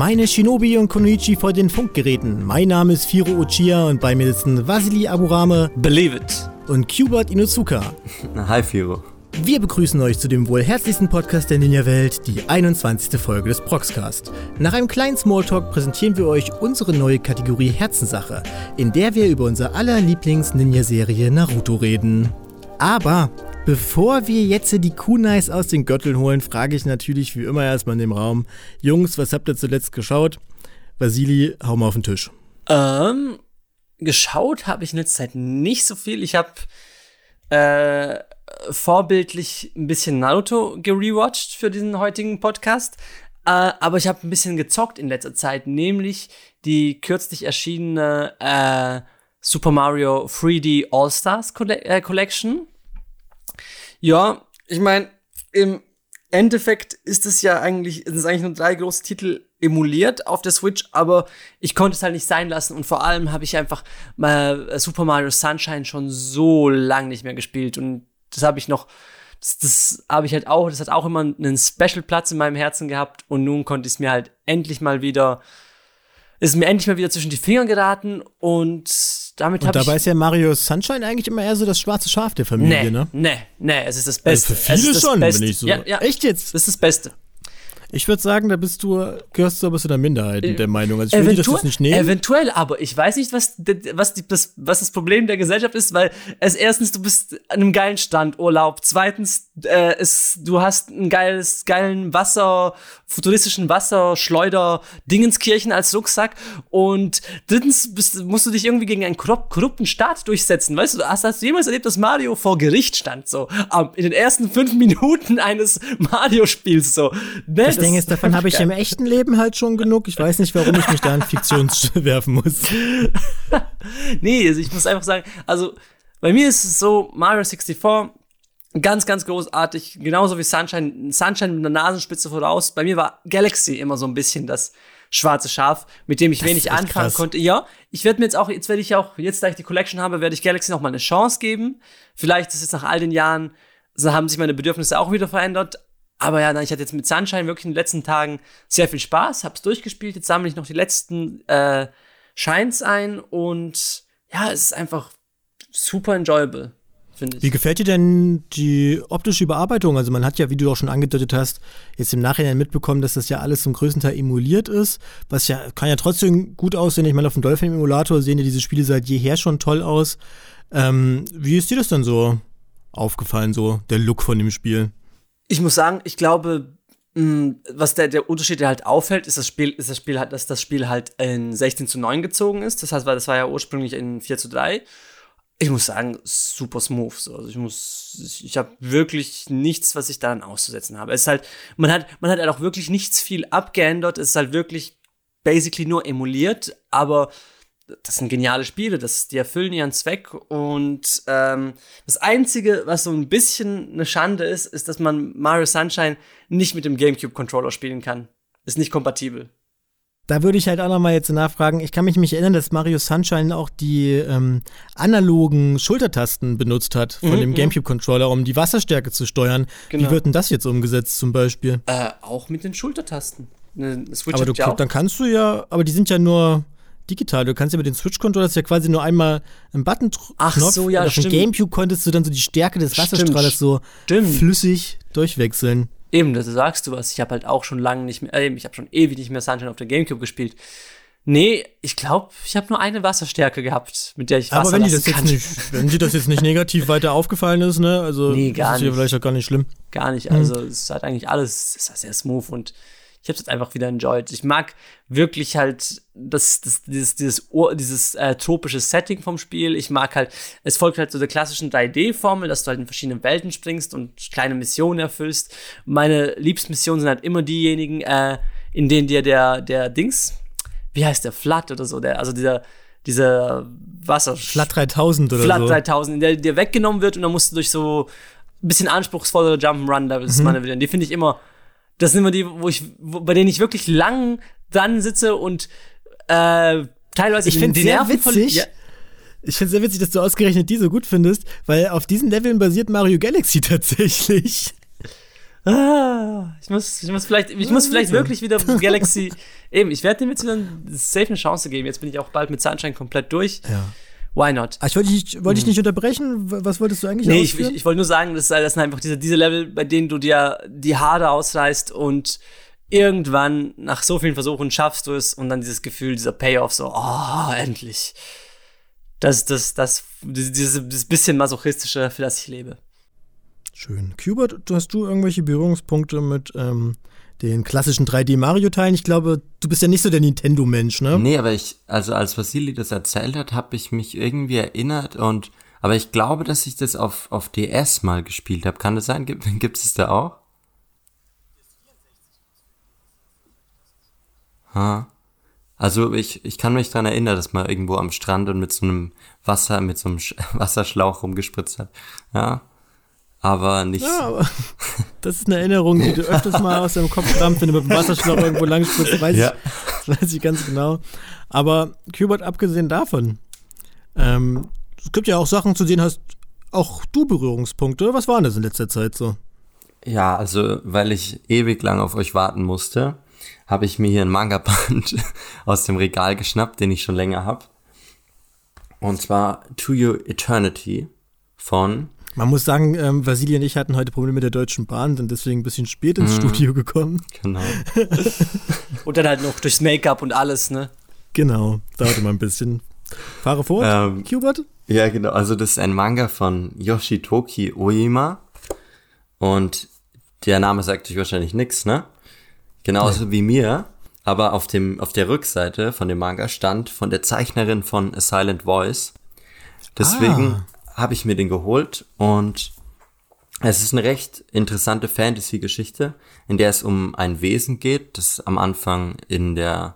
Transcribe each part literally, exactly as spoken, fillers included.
Meine Shinobi und Konichi vor den Funkgeräten. Mein Name ist Firo Uchiha und bei mir sitzen Vasili Aburame, Believe It, und Qbert Inuzuka. Hi Firo. Wir begrüßen euch zu dem wohl herzlichsten Podcast der Ninja-Welt, die einundzwanzigste Folge des Proxcast. Nach einem kleinen Smalltalk präsentieren wir euch unsere neue Kategorie Herzenssache, in der wir über unsere aller Lieblings-Ninja-Serie Naruto reden. Aber bevor wir jetzt die Kunais aus den Gürteln holen, frage ich natürlich wie immer erstmal in dem Raum: Jungs, was habt ihr zuletzt geschaut? Vasili, hau mal auf den Tisch. Ähm, geschaut habe ich in letzter Zeit nicht so viel. Ich habe, äh, vorbildlich ein bisschen Naruto gerewatcht für diesen heutigen Podcast, äh, aber ich habe ein bisschen gezockt in letzter Zeit, nämlich die kürzlich erschienene äh, Super Mario drei D All-Stars Colle- äh, Collection. Ja, ich meine, im Endeffekt ist es ja eigentlich, sind es eigentlich nur drei große Titel emuliert auf der Switch, aber ich konnte es halt nicht sein lassen und vor allem habe ich einfach mal Super Mario Sunshine schon so lange nicht mehr gespielt und Das habe ich noch, das, das habe ich halt auch, das hat auch immer einen Special-Platz in meinem Herzen gehabt und nun konnte ich es mir halt endlich mal wieder, ist mir endlich mal wieder zwischen die Finger geraten und damit habe ich... Und dabei ist ja Mario Sunshine eigentlich immer eher so das schwarze Schaf der Familie, nee, ne? Nee, nee, es ist das Beste. Also für viele es schon, Beste. Bin ich so. Ja, ja. Echt jetzt? Das ist das Beste. Ich würde sagen, da bist du, gehörst du aber zu der Minderheit äh, der Meinung. Also ich will dir das nicht nehmen. Eventuell, aber ich weiß nicht, was, was, die, das, was das Problem der Gesellschaft ist, weil es erstens, du bist an einem geilen Strandurlaub, zweitens, äh, es, du hast einen geiles, geilen Wasser, futuristischen Wasserschleuder, Dingenskirchen als Rucksack und drittens bist, musst du dich irgendwie gegen einen korrupten Staat durchsetzen. Weißt du, hast, hast du jemals erlebt, dass Mario vor Gericht stand, so, in den ersten fünf Minuten eines Mario-Spiels, so, ne? Das Ding ist, davon habe ich im echten Leben halt schon genug. Ich weiß nicht, warum ich mich da in Fiktion werfen muss. Nee, also ich muss einfach sagen, also bei mir ist es so, Mario vierundsechzig, ganz, ganz großartig, genauso wie Sunshine, Sunshine mit einer Nasenspitze voraus. Bei mir war Galaxy immer so ein bisschen das schwarze Schaf, mit dem ich das wenig anfangen krass. konnte. Ja, ich werde mir jetzt auch, jetzt werde ich auch, jetzt da ich die Collection habe, werde ich Galaxy nochmal eine Chance geben. Vielleicht ist jetzt nach all den Jahren, so haben sich meine Bedürfnisse auch wieder verändert. Aber ja, ich hatte jetzt mit Sunshine wirklich in den letzten Tagen sehr viel Spaß, hab's durchgespielt, jetzt sammle ich noch die letzten äh, Shines ein und ja, es ist einfach super enjoyable, finde ich. Wie gefällt dir denn die optische Überarbeitung? Also man hat ja, wie du auch schon angedeutet hast, jetzt im Nachhinein mitbekommen, dass das ja alles zum größten Teil emuliert ist, was ja, kann ja trotzdem gut aussehen. Ich meine, auf dem Dolphin-Emulator sehen ja diese Spiele seit jeher schon toll aus. Ähm, wie ist dir das dann so aufgefallen, so der Look von dem Spiel? Ich muss sagen, ich glaube, was der, der Unterschied, der halt auffällt, ist das Spiel, ist das Spiel halt, dass das Spiel halt in sechzehn zu neun gezogen ist. Das heißt, weil das war ja ursprünglich in vier zu drei. Ich muss sagen, super smooth. So. Also ich muss, ich, ich habe wirklich nichts, was ich daran auszusetzen habe. Es ist halt, man hat, man hat halt auch wirklich nichts viel abgeändert. Es ist halt wirklich basically nur emuliert, aber das sind geniale Spiele, das, die erfüllen ihren Zweck und ähm, das Einzige, was so ein bisschen eine Schande ist, ist, dass man Mario Sunshine nicht mit dem GameCube-Controller spielen kann. Ist nicht kompatibel. Da würde ich halt auch nochmal jetzt nachfragen, ich kann mich nicht erinnern, dass Mario Sunshine auch die ähm, analogen Schultertasten benutzt hat von mhm, dem GameCube-Controller, um die Wasserstärke zu steuern. Genau. Wie wird denn das jetzt umgesetzt zum Beispiel? Äh, auch mit den Schultertasten. Eine Switch aber du, ja auch. Dann kannst du ja, aber die sind ja nur digital. Du kannst ja mit dem Switch-Controller, das ist ja quasi nur einmal einen Button-Knopf. Ach so, ja, auf dem Gamecube konntest du dann so die Stärke des Wasserstrahlers so stimmt. flüssig durchwechseln. Eben, das sagst du was. Ich habe halt auch schon lange nicht mehr, äh, ich habe schon ewig nicht mehr Sunshine auf der Gamecube gespielt. Nee, ich glaube, ich habe nur eine Wasserstärke gehabt, mit der ich Wasser Aber wenn dir das, das jetzt nicht negativ weiter aufgefallen ist, ne? Also, nee, gar das ist ja vielleicht auch gar nicht schlimm. Gar nicht, also hm. es hat eigentlich alles, es war sehr smooth und ich habe es einfach wieder enjoyed. Ich mag wirklich halt das, das, dieses, dieses, Ur, dieses äh, tropische Setting vom Spiel. Ich mag halt, es folgt halt so der klassischen drei D-Formel, dass du halt in verschiedene Welten springst und kleine Missionen erfüllst. Meine Liebstmissionen sind halt immer diejenigen, äh, in denen dir der, der Dings, wie heißt der, Flat oder so, der, also dieser, dieser Wasser... Flat dreitausend oder Flat so. Flat dreitausend, in der dir weggenommen wird und dann musst du durch so ein bisschen anspruchsvollere Jump'n'Run-Levels mhm. manövrieren. Die finde ich immer... Das sind immer die, wo ich, wo, bei denen ich wirklich lang dran sitze und äh, teilweise ich finde sehr Nerven witzig. Voll, ja. Ich finde es sehr witzig, dass du ausgerechnet die so gut findest, weil auf diesen Leveln basiert Mario Galaxy tatsächlich. Ah, ich muss, ich muss vielleicht, ich muss vielleicht wirklich wieder Galaxy. Eben, ich werde dem jetzt wieder safe eine Chance geben. Jetzt bin ich auch bald mit Sunshine komplett durch. Ja. Why not? Ah, ich wollte dich, wollt hm. nicht unterbrechen. Was wolltest du eigentlich nee, ausführen? Nee, ich, ich wollte nur sagen, das, das sind einfach diese, diese Level, bei denen du dir die Haare ausreißt und irgendwann nach so vielen Versuchen schaffst du es und dann dieses Gefühl, dieser Payoff, so, oh, endlich. Das, das, das, das, dieses, dieses bisschen masochistische, für das ich lebe. Schön. Qbert, hast du irgendwelche Berührungspunkte mit ähm, den klassischen drei D-Mario-Teilen? Ich glaube, du bist ja nicht so der Nintendo-Mensch, ne? Nee, aber ich, also als Vasili das erzählt hat, habe ich mich irgendwie erinnert und, aber ich glaube, dass ich das auf, auf D S mal gespielt habe. Kann das sein? Gibt es das da auch? Ha. Also ich, ich kann mich dran erinnern, dass man irgendwo am Strand und mit so einem Wasser, mit so einem Sch- Wasserschlauch rumgespritzt hat. Ja. Aber nicht ja, aber das ist eine Erinnerung, die du öfters mal aus deinem Kopf stammst, wenn du mit dem Wasserschlauch irgendwo lang spritzt, weiß, ja. ich, das weiß ich ganz genau. Aber Qbert, abgesehen davon, ähm, es gibt ja auch Sachen, zu denen hast auch du Berührungspunkte. Was waren das in letzter Zeit so? Ja, also weil ich ewig lang auf euch warten musste, habe ich mir hier einen Manga-Band aus dem Regal geschnappt, den ich schon länger habe. Und zwar To Your Eternity von... Man muss sagen, ähm, Vasili und ich hatten heute Probleme mit der Deutschen Bahn, sind deswegen ein bisschen spät ins mm. Studio gekommen. Genau. Und dann halt noch durchs Make-up und alles, ne? Genau, dauert immer ein bisschen. Fahre fort, ähm, Qbert? Ja, genau, also das ist ein Manga von Yoshitoki Oima und der Name sagt euch wahrscheinlich nichts, ne? Genauso Nein. wie mir, aber auf dem auf der Rückseite von dem Manga stand von der Zeichnerin von A Silent Voice. Deswegen... Ah. habe ich mir den geholt und es ist eine recht interessante Fantasy-Geschichte, in der es um ein Wesen geht, das am Anfang in der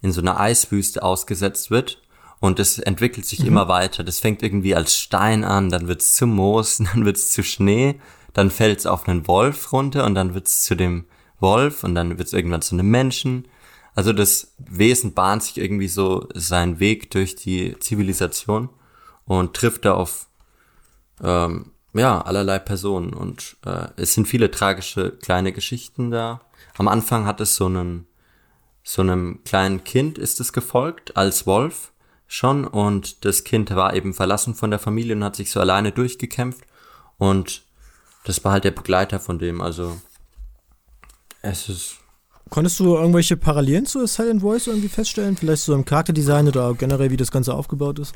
in so einer Eiswüste ausgesetzt wird und das entwickelt sich mhm. immer weiter. Das fängt irgendwie als Stein an, dann wird's zu Moos, dann wird's zu Schnee, dann fällt's auf einen Wolf runter und dann wird's zu dem Wolf und dann wird's irgendwann zu einem Menschen. Also das Wesen bahnt sich irgendwie so seinen Weg durch die Zivilisation und trifft da auf Ähm, ja, allerlei Personen und äh, es sind viele tragische kleine Geschichten da. Am Anfang hat es so einen, so einem kleinen Kind ist es gefolgt, als Wolf schon, und das Kind war eben verlassen von der Familie und hat sich so alleine durchgekämpft und das war halt der Begleiter von dem, also es ist... Konntest du irgendwelche Parallelen zu Silent Voice irgendwie feststellen? Vielleicht so im Charakterdesign oder generell, wie das Ganze aufgebaut ist?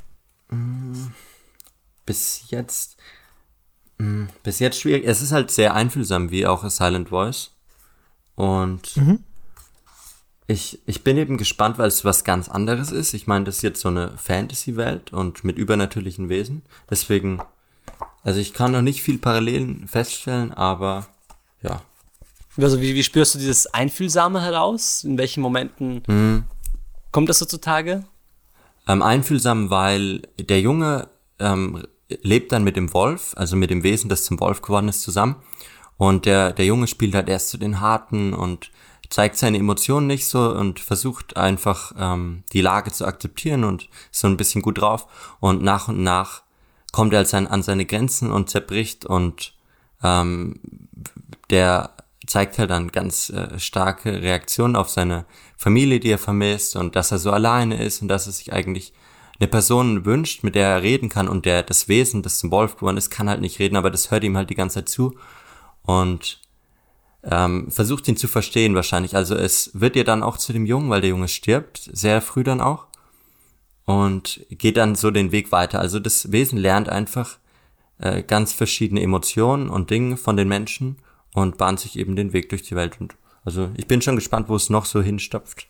Mm. Bis jetzt, mh, bis jetzt schwierig. Es ist halt sehr einfühlsam, wie auch A Silent Voice. Und mhm. ich, ich bin eben gespannt, weil es was ganz anderes ist. Ich meine, das ist jetzt so eine Fantasy-Welt und mit übernatürlichen Wesen. Deswegen, also ich kann noch nicht viel Parallelen feststellen, aber ja. Also wie, wie spürst du dieses Einfühlsame heraus? In welchen Momenten mhm. kommt das so zutage? Ähm, einfühlsam, weil der Junge ähm, lebt dann mit dem Wolf, also mit dem Wesen, das zum Wolf geworden ist, zusammen. Und der, der Junge spielt halt erst zu den Harten und zeigt seine Emotionen nicht so und versucht einfach, ähm, die Lage zu akzeptieren und ist so ein bisschen gut drauf. Und nach und nach kommt er halt sein, an seine Grenzen und zerbricht und, ähm, der zeigt halt dann ganz äh, starke Reaktionen auf seine Familie, die er vermisst und dass er so alleine ist und dass er sich eigentlich eine Person wünscht, mit der er reden kann, und der das Wesen, das zum Wolf geworden ist, kann halt nicht reden, aber das hört ihm halt die ganze Zeit zu und ähm, versucht ihn zu verstehen wahrscheinlich. Also es wird ja dann auch zu dem Jungen, weil der Junge stirbt, sehr früh dann auch, und geht dann so den Weg weiter. Also das Wesen lernt einfach äh, ganz verschiedene Emotionen und Dinge von den Menschen und bahnt sich eben den Weg durch die Welt. Und also ich bin schon gespannt, wo es noch so hinstopft.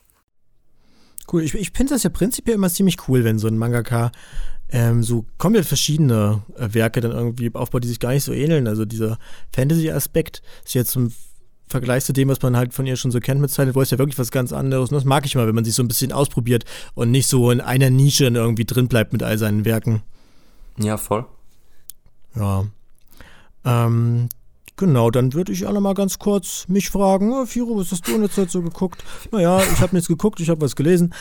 Cool, ich, ich finde das ja prinzipiell immer ziemlich cool, wenn so ein Mangaka ähm, so komplett verschiedene äh, Werke dann irgendwie aufbaut, die sich gar nicht so ähneln. Also dieser Fantasy-Aspekt ist jetzt im Vergleich zu dem, was man halt von ihr schon so kennt mit Silent Voice, ja wirklich was ganz anderes. Und das mag ich mal, wenn man sich so ein bisschen ausprobiert und nicht so in einer Nische dann irgendwie drin bleibt mit all seinen Werken. Ja, voll. Ja. Ähm, Genau, dann würde ich alle mal ganz kurz mich fragen, oh, Firo, was hast du in der Zeit so geguckt? Naja, ich habe nichts geguckt, ich habe was gelesen.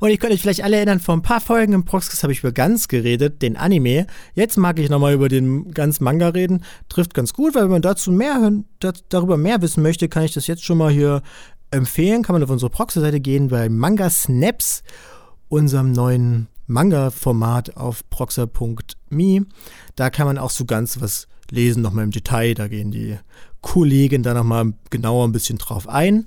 Und ich könnte euch vielleicht alle erinnern, vor ein paar Folgen im Proxcast habe ich über Ganz geredet, den Anime. Jetzt mag ich nochmal über den Ganz-Manga reden. Trifft ganz gut, weil wenn man dazu mehr hören, da, darüber mehr wissen möchte, kann ich das jetzt schon mal hier empfehlen. Kann man auf unsere Proxcast-Seite gehen, bei Manga Snaps, unserem neuen Manga-Format auf proxa punkt me. Da kann man auch so ganz was lesen, nochmal im Detail, da gehen die Kollegen da nochmal genauer ein bisschen drauf ein.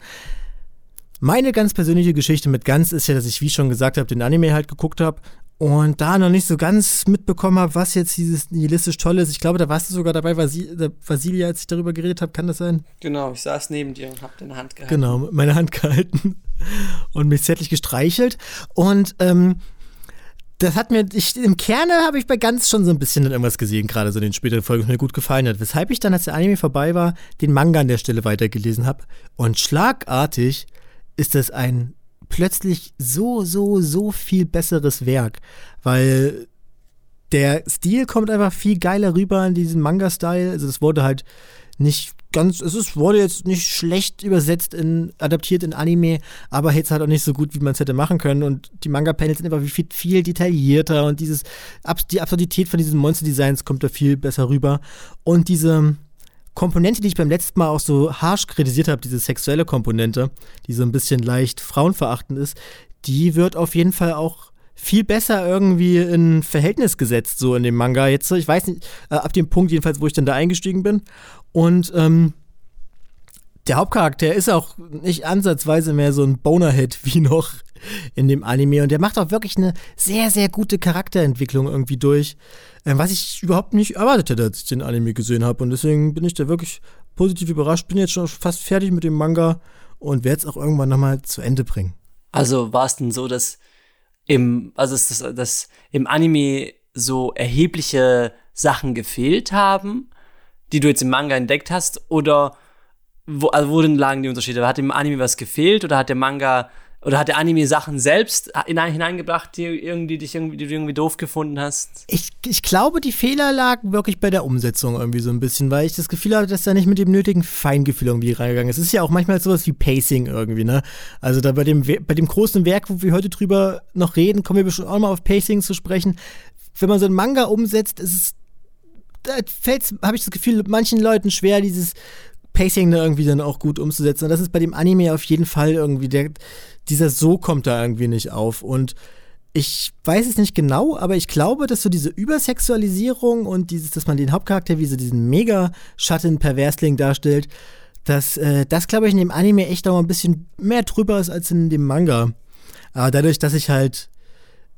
Meine ganz persönliche Geschichte mit Ganz ist ja, dass ich, wie schon gesagt habe, den Anime halt geguckt habe und da noch nicht so ganz mitbekommen habe, was jetzt dieses nihilistisch toll ist. Ich glaube, da warst du sogar dabei, Vasili, als ich darüber geredet habe, kann das sein? Genau, ich saß neben dir und habe deine Hand gehalten. Genau, meine Hand gehalten und mich zärtlich gestreichelt und ähm, das hat mir, ich, im Kerne habe ich bei Ganz schon so ein bisschen irgendwas gesehen, gerade so in den späteren Folgen, was mir gut gefallen hat. Weshalb ich dann, als der Anime vorbei war, den Manga an der Stelle weitergelesen habe. Und schlagartig ist das ein plötzlich so, so, so viel besseres Werk. Weil der Stil kommt einfach viel geiler rüber in diesen Manga-Style. Also das wurde halt nicht ganz, es ist, wurde jetzt nicht schlecht übersetzt, in, adaptiert in Anime, aber jetzt halt auch nicht so gut, wie man es hätte machen können. Und die Manga-Panels sind einfach viel, viel detaillierter und dieses, die Absurdität von diesen Monster-Designs kommt da viel besser rüber. Und diese Komponente, die ich beim letzten Mal auch so harsch kritisiert habe, diese sexuelle Komponente, die so ein bisschen leicht frauenverachtend ist, die wird auf jeden Fall auch viel besser irgendwie in Verhältnis gesetzt, so in dem Manga jetzt. Ich weiß nicht, ab dem Punkt jedenfalls, wo ich dann da eingestiegen bin. Und ähm, der Hauptcharakter ist auch nicht ansatzweise mehr so ein Bonerhead wie noch in dem Anime. Und der macht auch wirklich eine sehr, sehr gute Charakterentwicklung irgendwie durch, ähm, was ich überhaupt nicht erwartet hätte, als ich den Anime gesehen habe. Und deswegen bin ich da wirklich positiv überrascht. Bin jetzt schon fast fertig mit dem Manga und werde es auch irgendwann nochmal zu Ende bringen. Also war es denn so, dass Im, also dass, dass, dass im Anime so erhebliche Sachen gefehlt haben, die du jetzt im Manga entdeckt hast, oder wo, also wo denn lagen die Unterschiede? Hat im Anime was gefehlt oder hat der Manga oder hat der Anime Sachen selbst hineingebracht, die, irgendwie, die, irgendwie, die du irgendwie doof gefunden hast? Ich, ich glaube, die Fehler lagen wirklich bei der Umsetzung irgendwie so ein bisschen, weil ich das Gefühl habe, dass da nicht mit dem nötigen Feingefühl irgendwie reingegangen ist. Es ist ja auch manchmal sowas wie Pacing irgendwie, ne? Also da bei dem, bei dem großen Werk, wo wir heute drüber noch reden, kommen wir bestimmt auch mal auf Pacing zu sprechen. Wenn man so einen Manga umsetzt, ist es, da fällt's, habe ich das Gefühl, manchen Leuten schwer, dieses Pacing da irgendwie dann auch gut umzusetzen. Und das ist bei dem Anime auf jeden Fall irgendwie, der, dieser So kommt da irgendwie nicht auf. Und ich weiß es nicht genau, aber ich glaube, dass so diese Übersexualisierung und dieses, dass man den Hauptcharakter wie so diesen Mega-Schatten-Perversling darstellt, dass äh, das, glaube ich, in dem Anime echt auch ein bisschen mehr drüber ist als in dem Manga. Aber dadurch, dass ich halt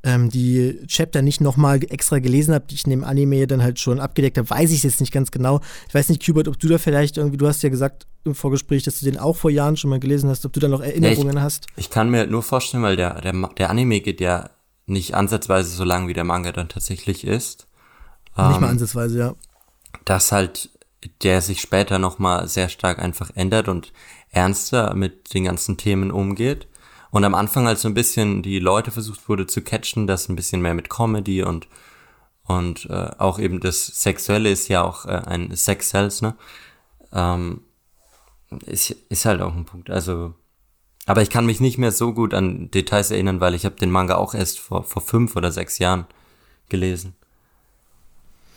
ähm, die Chapter nicht nochmal extra gelesen habe, die ich in dem Anime dann halt schon abgedeckt habe, weiß ich es jetzt nicht ganz genau. Ich weiß nicht, Qbert, ob du da vielleicht irgendwie, du hast ja gesagt im Vorgespräch, dass du den auch vor Jahren schon mal gelesen hast, ob du da noch Erinnerungen ja, ich, hast. Ich kann mir halt nur vorstellen, weil der, der, der Anime geht ja nicht ansatzweise so lang, wie der Manga dann tatsächlich ist. Nicht ähm, mal ansatzweise, ja. Dass halt der sich später nochmal sehr stark einfach ändert und ernster mit den ganzen Themen umgeht. Und am Anfang halt so ein bisschen die Leute versucht wurde zu catchen, das ein bisschen mehr mit Comedy und und äh, auch eben das Sexuelle ist ja auch äh, ein Sex-Sells, ne? Ähm, ist, ist halt auch ein Punkt. Also, aber ich kann mich nicht mehr so gut an Details erinnern, weil ich habe den Manga auch erst vor, vor fünf oder sechs Jahren gelesen.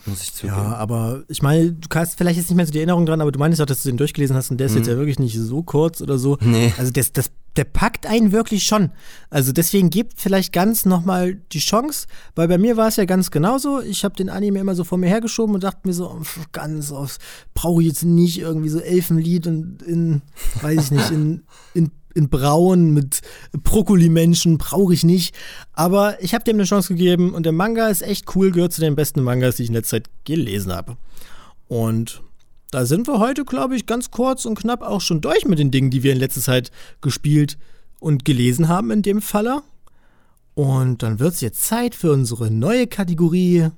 Muss ich zugeben. Ja, aber ich meine, du hast vielleicht jetzt nicht mehr so die Erinnerung dran, aber du meinst auch, dass du den durchgelesen hast und der ist mhm. jetzt ja wirklich nicht so kurz oder so. Nee. Also das, das der packt einen wirklich schon. Also deswegen gibt vielleicht Ganz nochmal die Chance, weil bei mir war es ja ganz genauso. Ich habe den Anime immer so vor mir hergeschoben und dachte mir so, pff, Ganz, oh, brauche ich jetzt nicht irgendwie so Elfenlied und in, weiß ich nicht, in, in, in Braun mit Brokkoli-Menschen brauche ich nicht. Aber ich habe dem eine Chance gegeben und der Manga ist echt cool, gehört zu den besten Mangas, die ich in letzter Zeit gelesen habe. Und da sind wir heute, glaube ich, ganz kurz und knapp auch schon durch mit den Dingen, die wir in letzter Zeit gespielt und gelesen haben in dem Falle. Und dann wird es jetzt Zeit für unsere neue Kategorie.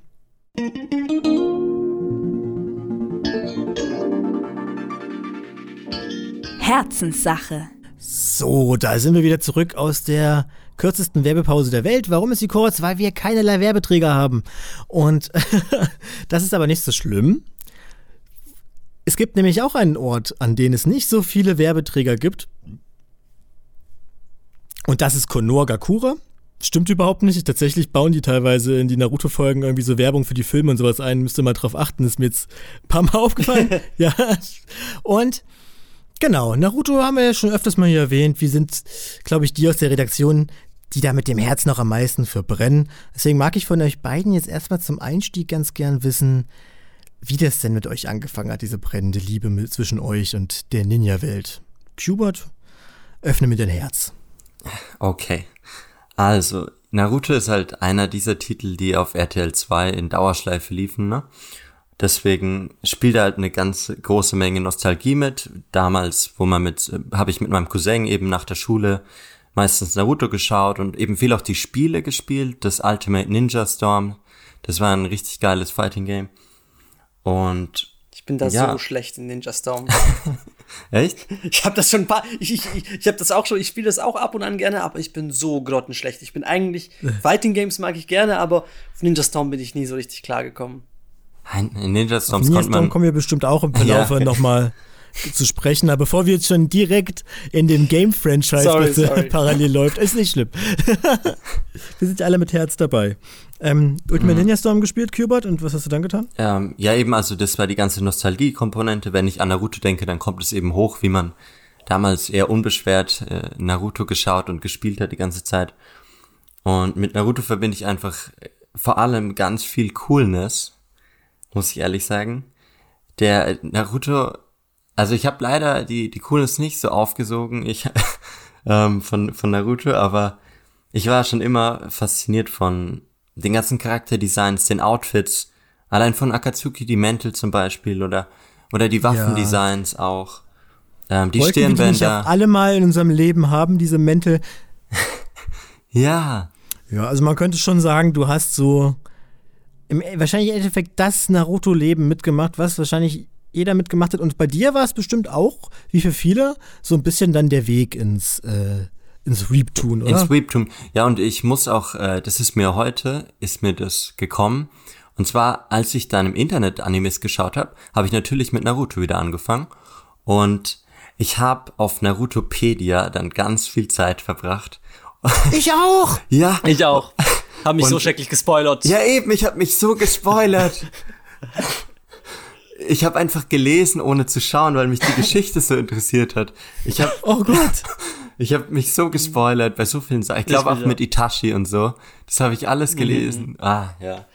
Herzenssache. So, da sind wir wieder zurück aus der kürzesten Werbepause der Welt. Warum ist sie kurz? Weil wir keinerlei Werbeträger haben. Und das ist aber nicht so schlimm. Es gibt nämlich auch einen Ort, an dem es nicht so viele Werbeträger gibt. Und das ist Konohagakure. Stimmt überhaupt nicht. Tatsächlich bauen die teilweise in die Naruto-Folgen irgendwie so Werbung für die Filme und sowas ein. Müsst ihr mal drauf achten. Ist mir jetzt ein paar Mal aufgefallen. Ja. Und genau, Naruto haben wir ja schon öfters mal hier erwähnt. Wir sind, glaube ich, die aus der Redaktion, die da mit dem Herz noch am meisten verbrennen. Deswegen mag ich von euch beiden jetzt erstmal zum Einstieg ganz gern wissen, wie das denn mit euch angefangen hat, diese brennende Liebe mit, zwischen euch und der Ninja-Welt. Qbert, öffne mir dein Herz. Okay. Also, Naruto ist halt einer dieser Titel, die auf R T L zwei in Dauerschleife liefen, ne? Deswegen spielt er halt eine ganz große Menge Nostalgie mit. Damals, wo man mit, habe ich mit meinem Cousin eben nach der Schule meistens Naruto geschaut und eben viel auch die Spiele gespielt. Das Ultimate Ninja Storm, das war ein richtig geiles Fighting Game. Und ich bin da ja. so schlecht in Ninja Storm. Echt? Ich habe das schon ein paar, ich, ich, ich habe das auch schon, ich spiele das auch ab und an gerne, aber ich bin so grottenschlecht. Ich bin eigentlich, Fighting Games mag ich gerne, aber auf Ninja Storm bin ich nie so richtig klargekommen. In Ninja Storms auf Ninja Storm man kommen wir bestimmt auch im Verlauf ja. nochmal zu sprechen, aber bevor wir jetzt schon direkt in dem Game-Franchise sorry, sorry. parallel läuft, ist nicht schlimm. Wir sind alle mit Herz dabei. Ähm, Ultimate mhm. Ninja Storm gespielt, Qbert, und was hast du dann getan? Ähm, ja, eben, also das war die ganze Nostalgie-Komponente. Wenn ich an Naruto denke, dann kommt es eben hoch, wie man damals eher unbeschwert äh, Naruto geschaut und gespielt hat die ganze Zeit. Und mit Naruto verbinde ich einfach vor allem ganz viel Coolness, muss ich ehrlich sagen. Der Naruto, also ich habe leider die die Coolness nicht so aufgesogen ich ähm, von von Naruto, aber ich war schon immer fasziniert von den ganzen Charakterdesigns, den Outfits, allein von Akatsuki die Mäntel zum Beispiel oder oder die Waffendesigns ja. auch, ähm, die Stirnbänder. Wollten wir die nicht auch alle mal in unserem Leben haben, diese Mäntel? ja. Ja, also man könnte schon sagen, du hast so Im, wahrscheinlich im Endeffekt das Naruto-Leben mitgemacht, was wahrscheinlich jeder mitgemacht hat. Und bei dir war es bestimmt auch, wie für viele, so ein bisschen dann der Weg ins, äh, ins Webtoon, oder? Ins Webtoon. Ja, und ich muss auch, äh, das ist mir heute, ist mir das gekommen. Und zwar, als ich dann im Internet Animes geschaut habe, habe ich natürlich mit Naruto wieder angefangen. Und ich habe auf Narutopedia dann ganz viel Zeit verbracht. Ich auch! Ja. Ich auch. Hab mich und, so schrecklich gespoilert. Ja eben, ich hab mich so gespoilert. Ich habe einfach gelesen, ohne zu schauen, weil mich die Geschichte so interessiert hat. Ich hab, oh Gott. Ich hab mich so gespoilert bei so vielen Sachen. Ich glaube auch mit Itachi und so. Das habe ich alles gelesen. Mhm. Ah, ja.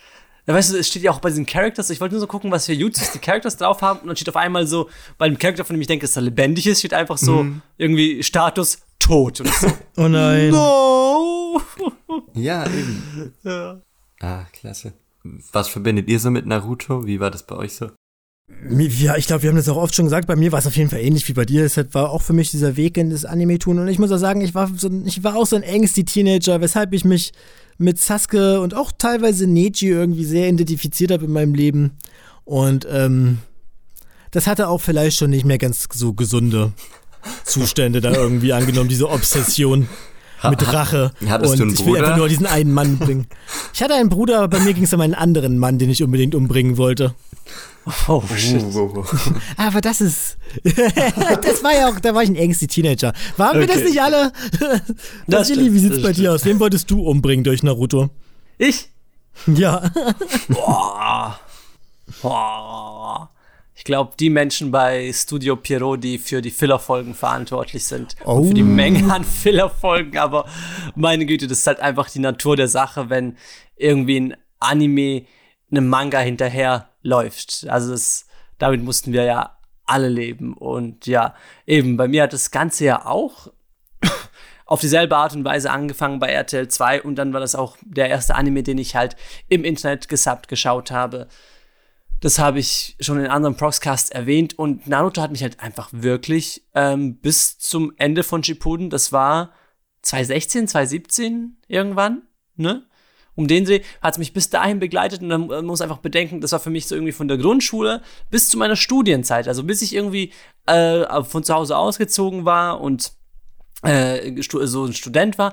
Ja, weißt du, es steht ja auch bei diesen Characters, ich wollte nur so gucken, was für Jutsus die Characters drauf haben. Und dann steht auf einmal so, bei einem Charakter, von dem ich denke, dass er lebendig ist, steht einfach so mhm. irgendwie Status tot. Und so. Oh nein. No. Ja, eben. Ja. Ah, klasse. Was verbindet ihr so mit Naruto? Wie war das bei euch so? Ja, ich glaube, wir haben das auch oft schon gesagt. Bei mir war es auf jeden Fall ähnlich wie bei dir. Es war auch für mich dieser Weg in das Anime-Tun. Und ich muss auch sagen, ich war, so, ich war auch so ein ängstlicher Teenager, weshalb ich mich mit Sasuke und auch teilweise Neji irgendwie sehr identifiziert habe in meinem Leben. Und ähm, das hatte auch vielleicht schon nicht mehr ganz so gesunde Zustände da irgendwie angenommen, diese Obsession mit Rache. Hattest und du einen Bruder? Ich will einfach nur diesen einen Mann bringen. Ich hatte einen Bruder, aber bei mir ging es um einen anderen Mann, den ich unbedingt umbringen wollte. Oh, shit. Aber das ist, das war ja auch, da war ich ein ängstlicher Teenager. Waren okay. wir das nicht alle? Das Chili, wie sieht's bei stimmt. dir aus? Wen wolltest du umbringen durch Naruto? Ich? Ja. Boah. Boah. Ich glaube, die Menschen bei Studio Pierrot, die für die Filler-Folgen verantwortlich sind. Oh. Und für die Menge an Filler-Folgen. Aber meine Güte, das ist halt einfach die Natur der Sache, wenn irgendwie ein Anime einem Manga hinterher läuft. Also das, damit mussten wir ja alle leben. Und ja, eben, bei mir hat das Ganze ja auch auf dieselbe Art und Weise angefangen bei R T L zwei. Und dann war das auch der erste Anime, den ich halt im Internet gesubbt geschaut habe. Das habe ich schon in anderen Proxcasts erwähnt. Und Naruto hat mich halt einfach wirklich ähm, bis zum Ende von Shippuden, das war zwanzig sechzehn, zwanzig siebzehn irgendwann, ne? Um den Dreh hat es mich bis dahin begleitet. Und dann man muss einfach bedenken, das war für mich so irgendwie von der Grundschule bis zu meiner Studienzeit. Also bis ich irgendwie äh, von zu Hause ausgezogen war und äh, so ein Student war,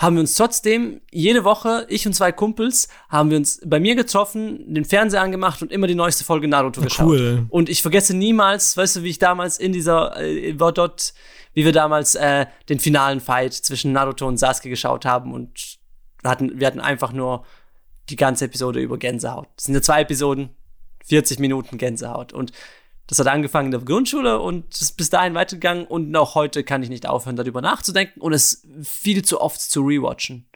haben wir uns trotzdem jede Woche, ich und zwei Kumpels, haben wir uns bei mir getroffen, den Fernseher angemacht und immer die neueste Folge Naruto geschaut. Cool. Und ich vergesse niemals, weißt du, wie ich damals in dieser, äh, dort, wie wir damals äh, den finalen Fight zwischen Naruto und Sasuke geschaut haben und hatten, wir hatten einfach nur die ganze Episode über Gänsehaut. Das sind ja zwei Episoden, vierzig Minuten Gänsehaut. Und das hat angefangen in der Grundschule und ist bis dahin weitergegangen. Und auch heute kann ich nicht aufhören, darüber nachzudenken und es viel zu oft zu rewatchen.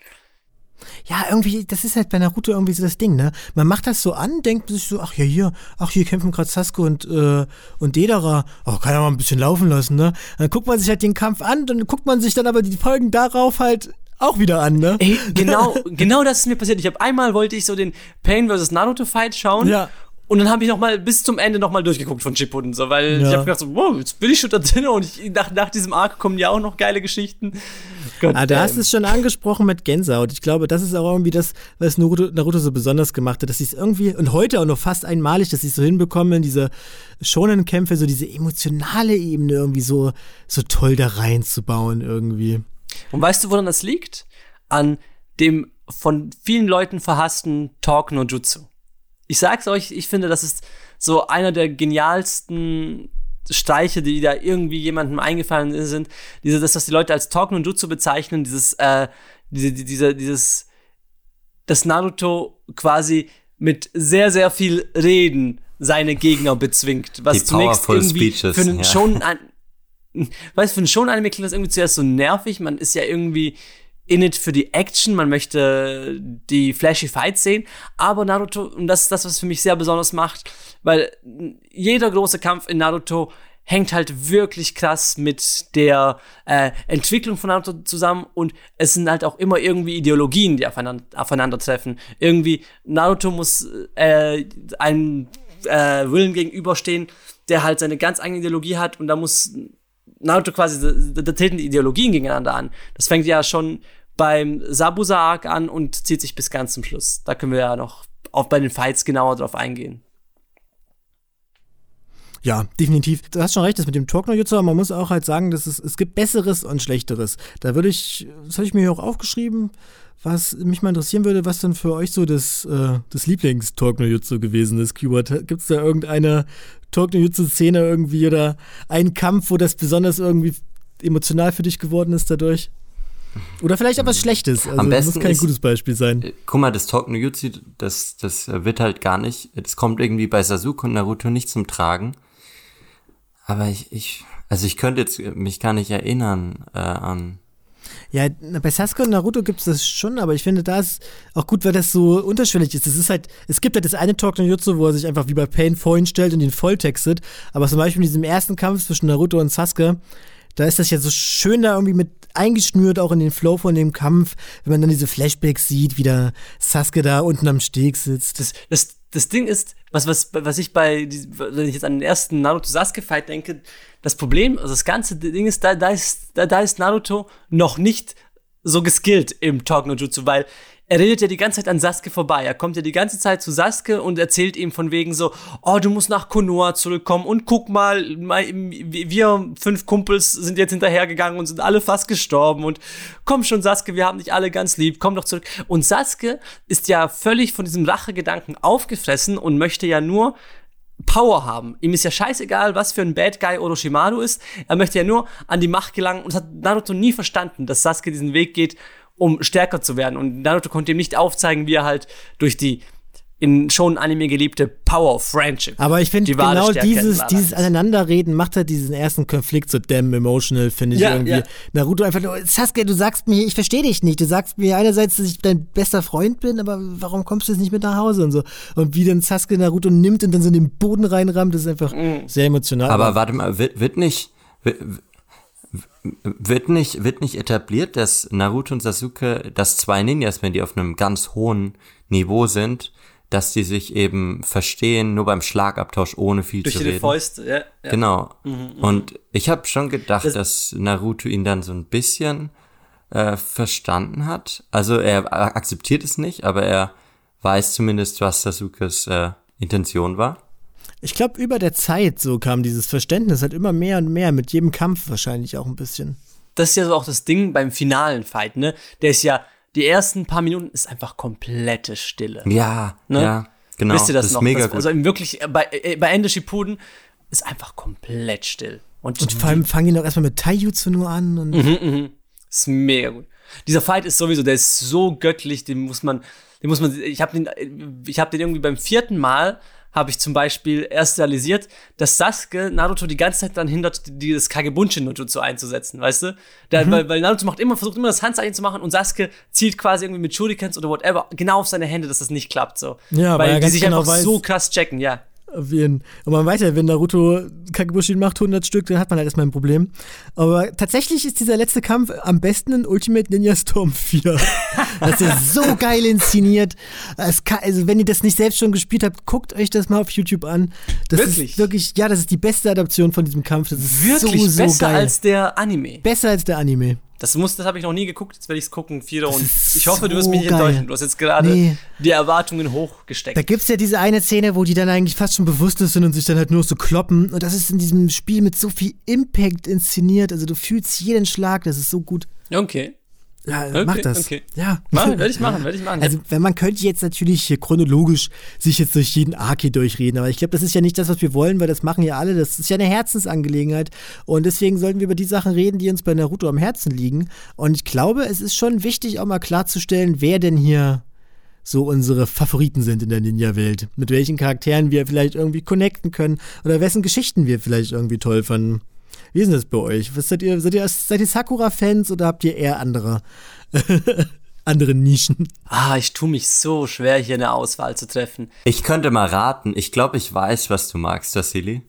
Ja, irgendwie, das ist halt bei Naruto irgendwie so das Ding, ne? Man macht das so an, denkt sich so, ach ja, hier, ach hier kämpfen gerade Sasuke und, äh, und Deidara. Oh, kann ja mal ein bisschen laufen lassen, ne? Dann guckt man sich halt den Kampf an, dann guckt man sich dann aber die Folgen darauf halt auch wieder an, ne? Ey, genau, genau das ist mir passiert. Ich habe einmal wollte ich so den Pain versus Naruto-Fight schauen. Ja. Und dann habe ich noch mal bis zum Ende noch mal durchgeguckt von Shippuden, so, weil ja. ich habe gedacht, so, wow, jetzt bin ich schon da drin und ich, nach, nach diesem Arc kommen ja auch noch geile Geschichten. Gott, ah, du hast es schon angesprochen mit Gänsehaut. Ich glaube, das ist auch irgendwie das, was Naruto, Naruto so besonders gemacht hat, dass sie es irgendwie, und heute auch noch fast einmalig, dass sie es so hinbekommen, diese Shonen-Kämpfe, so diese emotionale Ebene irgendwie so, so toll da reinzubauen irgendwie. Und weißt du, woran das liegt? An dem von vielen Leuten verhassten Talk no Jutsu. Ich sag's euch, ich finde, das ist so einer der genialsten Streiche, die da irgendwie jemandem eingefallen sind. Diese, das, was die Leute als Talk no Jutsu bezeichnen, dieses, äh, diese, diese, dieses, dass Naruto quasi mit sehr, sehr viel Reden seine Gegner bezwingt, was die zunächst irgendwie Speeches, für einen ja. schon, an, weißt, für einen schon Anime klingt das irgendwie zuerst so nervig. Man ist ja irgendwie in it für die Action, man möchte die flashy Fights sehen, aber Naruto, und das ist das, was für mich sehr besonders macht, weil jeder große Kampf in Naruto hängt halt wirklich krass mit der äh, Entwicklung von Naruto zusammen und es sind halt auch immer irgendwie Ideologien, die aufeinander, aufeinandertreffen. Irgendwie, Naruto muss äh, einem äh, Willen gegenüberstehen, der halt seine ganz eigene Ideologie hat und da muss Naruto quasi, da treten die Ideologien gegeneinander an. Das fängt ja schon beim Sabusa-Arc an und zieht sich bis ganz zum Schluss. Da können wir ja noch auch bei den Fights genauer drauf eingehen. Ja, definitiv. Du hast schon recht, das mit dem Talk no Jutsu, aber man muss auch halt sagen, dass es, es gibt Besseres und Schlechteres. Da würde ich, das habe ich mir hier auch aufgeschrieben, was mich mal interessieren würde, was denn für euch so das, äh, das Lieblings-Talk no Jutsu gewesen ist, Qbert. Gibt's da irgendeine Talk no Jutsu-Szene irgendwie oder einen Kampf, wo das besonders irgendwie emotional für dich geworden ist dadurch? Oder vielleicht auch was Schlechtes. Also, am besten das muss kein ist, gutes Beispiel sein. Guck mal, das Talk no Jutsu, das, das wird halt gar nicht, das kommt irgendwie bei Sasuke und Naruto nicht zum Tragen. Aber ich, ich, also ich könnte jetzt mich gar nicht erinnern äh, an. Ja, bei Sasuke und Naruto gibt's das schon, aber ich finde, da ist auch gut, weil das so unterschwellig ist. Es ist halt, es gibt halt das eine Talk no Jutsu, wo er sich einfach wie bei Pain vorhin stellt und ihn volltextet. Aber zum Beispiel in diesem ersten Kampf zwischen Naruto und Sasuke, da ist das ja so schön da irgendwie mit eingeschnürt, auch in den Flow von dem Kampf, wenn man dann diese Flashbacks sieht, wie der Sasuke da unten am Steg sitzt. Das, das, das Ding ist, was, was, was ich bei, wenn ich jetzt an den ersten Naruto-Sasuke-Fight denke, das Problem, also das ganze Ding ist, da, da ist, da, da ist Naruto noch nicht so geskillt im Talk no Jutsu, weil er redet ja die ganze Zeit an Sasuke vorbei. Er kommt ja die ganze Zeit zu Sasuke und erzählt ihm von wegen so, oh, du musst nach Konoha zurückkommen und guck mal, wir fünf Kumpels sind jetzt hinterhergegangen und sind alle fast gestorben und komm schon, Sasuke, wir haben dich alle ganz lieb, komm doch zurück. Und Sasuke ist ja völlig von diesem Rachegedanken aufgefressen und möchte ja nur Power haben. Ihm ist ja scheißegal, was für ein Bad Guy Orochimaru ist. Er möchte ja nur an die Macht gelangen und das hat Naruto nie verstanden, dass Sasuke diesen Weg geht, um stärker zu werden. Und Naruto konnte ihm nicht aufzeigen, wie er halt durch die in schon Anime geliebte Power of Friendship. Aber ich finde, genau dieses, dieses Aneinanderreden macht halt diesen ersten Konflikt so damn emotional, finde ich ja, irgendwie. Ja. Naruto einfach nur, Sasuke, du sagst mir, ich verstehe dich nicht. Du sagst mir einerseits, dass ich dein bester Freund bin, aber warum kommst du jetzt nicht mit nach Hause und so? Und wie dann Sasuke Naruto nimmt und dann so in den Boden reinrammt, das ist einfach mhm. sehr emotional. Aber warte mal, wird, wird nicht... Wird, Wird nicht, wird nicht etabliert, dass Naruto und Sasuke, dass zwei Ninjas, wenn die auf einem ganz hohen Niveau sind, dass die sich eben verstehen, nur beim Schlagabtausch, ohne viel zu reden. Durch die Fäuste, ja. ja. Genau. Mhm, und ich habe schon gedacht, das dass Naruto ihn dann so ein bisschen äh, verstanden hat. Also er akzeptiert es nicht, aber er weiß zumindest, was Sasukes äh, Intention war. Ich glaube, über der Zeit so kam dieses Verständnis halt immer mehr und mehr, mit jedem Kampf wahrscheinlich auch ein bisschen. das ist ja so auch das Ding beim finalen Fight, ne? Der ist ja, die ersten paar Minuten ist einfach komplette Stille. Ja, ne? Ja, genau. Wisst ihr das, das noch? Ist mega das, also gut. Wirklich, bei, bei Ende Shippuden ist einfach komplett still. Und, und vor allem fangen die noch erstmal mit Taijutsu nur an. Und mhm, mhm. Ist mega gut. Dieser Fight ist sowieso, der ist so göttlich, den muss man, den muss man, ich habe den, ich habe den irgendwie beim vierten Mal, habe ich zum Beispiel erst realisiert, dass Sasuke Naruto die ganze Zeit daran hindert, dieses Kage Bunshin no Jutsu einzusetzen, weißt du? Da, mhm. weil, weil Naruto macht immer, versucht immer das Handzeichen zu machen und Sasuke zielt quasi irgendwie mit Shurikens oder whatever genau auf seine Hände, dass das nicht klappt, so. Ja, weil, weil die sich genau einfach weiß. So krass checken, ja. Wen. Und man weiß ja, wenn Naruto Kagebushin macht hundert Stück, dann hat man halt erstmal ein Problem. Aber tatsächlich ist dieser letzte Kampf am besten in Ultimate Ninja Storm vier. Das ist so geil inszeniert. Es kann, also wenn ihr das nicht selbst schon gespielt habt, guckt euch das mal auf YouTube an. Das wirklich? Ist wirklich, ja, das ist die beste Adaption von diesem Kampf. Das ist wirklich so, so besser geil. Als der Anime. Besser als der Anime. Das muss, das habe ich noch nie geguckt, jetzt werde ich es gucken, Firo, und ich hoffe, so du wirst mich nicht geil. enttäuschen. Du hast jetzt gerade nee. die Erwartungen hochgesteckt. Da gibt's ja diese eine Szene, wo die dann eigentlich fast schon bewusstlos sind und sich dann halt nur so kloppen. Und das ist in diesem Spiel mit so viel Impact inszeniert. Also du fühlst jeden Schlag, das ist so gut. Okay. Ja, okay, mach das. Okay. Ja. Mach, werde ich machen, werde ich machen. Also, wenn man könnte jetzt natürlich chronologisch sich jetzt durch jeden Arc hier durchreden, aber ich glaube, das ist ja nicht das, was wir wollen, weil das machen ja alle, das ist ja eine Herzensangelegenheit und deswegen sollten wir über die Sachen reden, die uns bei Naruto am Herzen liegen und ich glaube, es ist schon wichtig, auch mal klarzustellen, wer denn hier so unsere Favoriten sind in der Ninja-Welt, mit welchen Charakteren wir vielleicht irgendwie connecten können oder wessen Geschichten wir vielleicht irgendwie toll fanden. Wie ist denn das bei euch? Was seid ihr, seid ihr, seid ihr Sakura-Fans oder habt ihr eher andere, andere Nischen? Ah, ich tue mich so schwer, hier eine Auswahl zu treffen. Ich könnte mal raten. Ich glaube, ich weiß, was du magst, Vasili.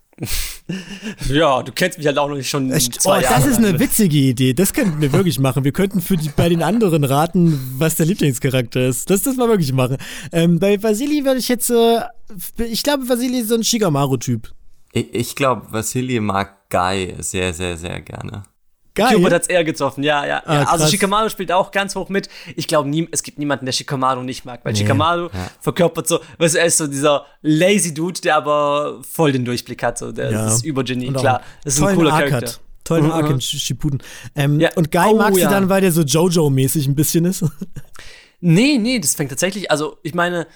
Ja, du kennst mich halt auch noch nicht schon Echt? zwei oh, Jahre. Das ist eine witzige Idee. Das könnten wir wirklich machen. Wir könnten für die, bei den anderen raten, was der Lieblingscharakter ist. Das das mal wirklich machen. Ähm, bei Vasili würde ich jetzt, äh, ich glaube, Vasili ist so ein Shikamaru-Typ. Ich, ich glaube, Vasili mag Guy sehr, sehr, sehr gerne. Guy? Qbert hat's eher getroffen, ja, ja. Ah, ja. Also Shikamaru spielt auch ganz hoch mit. Ich glaube, nie, es gibt niemanden, der Shikamaru nicht mag, weil nee, Shikamaru ja. verkörpert so, weißt du, er ist so dieser lazy Dude, der aber voll den Durchblick hat, so, der ja. ist Übergenie, klar. Das ist ein cooler Charakter. Tollen mhm. Arc in Shippuden. Ähm, ja. Und Guy oh, magst ja. du dann, weil der so Jojo-mäßig ein bisschen ist? nee, nee, das fängt tatsächlich, also ich meine,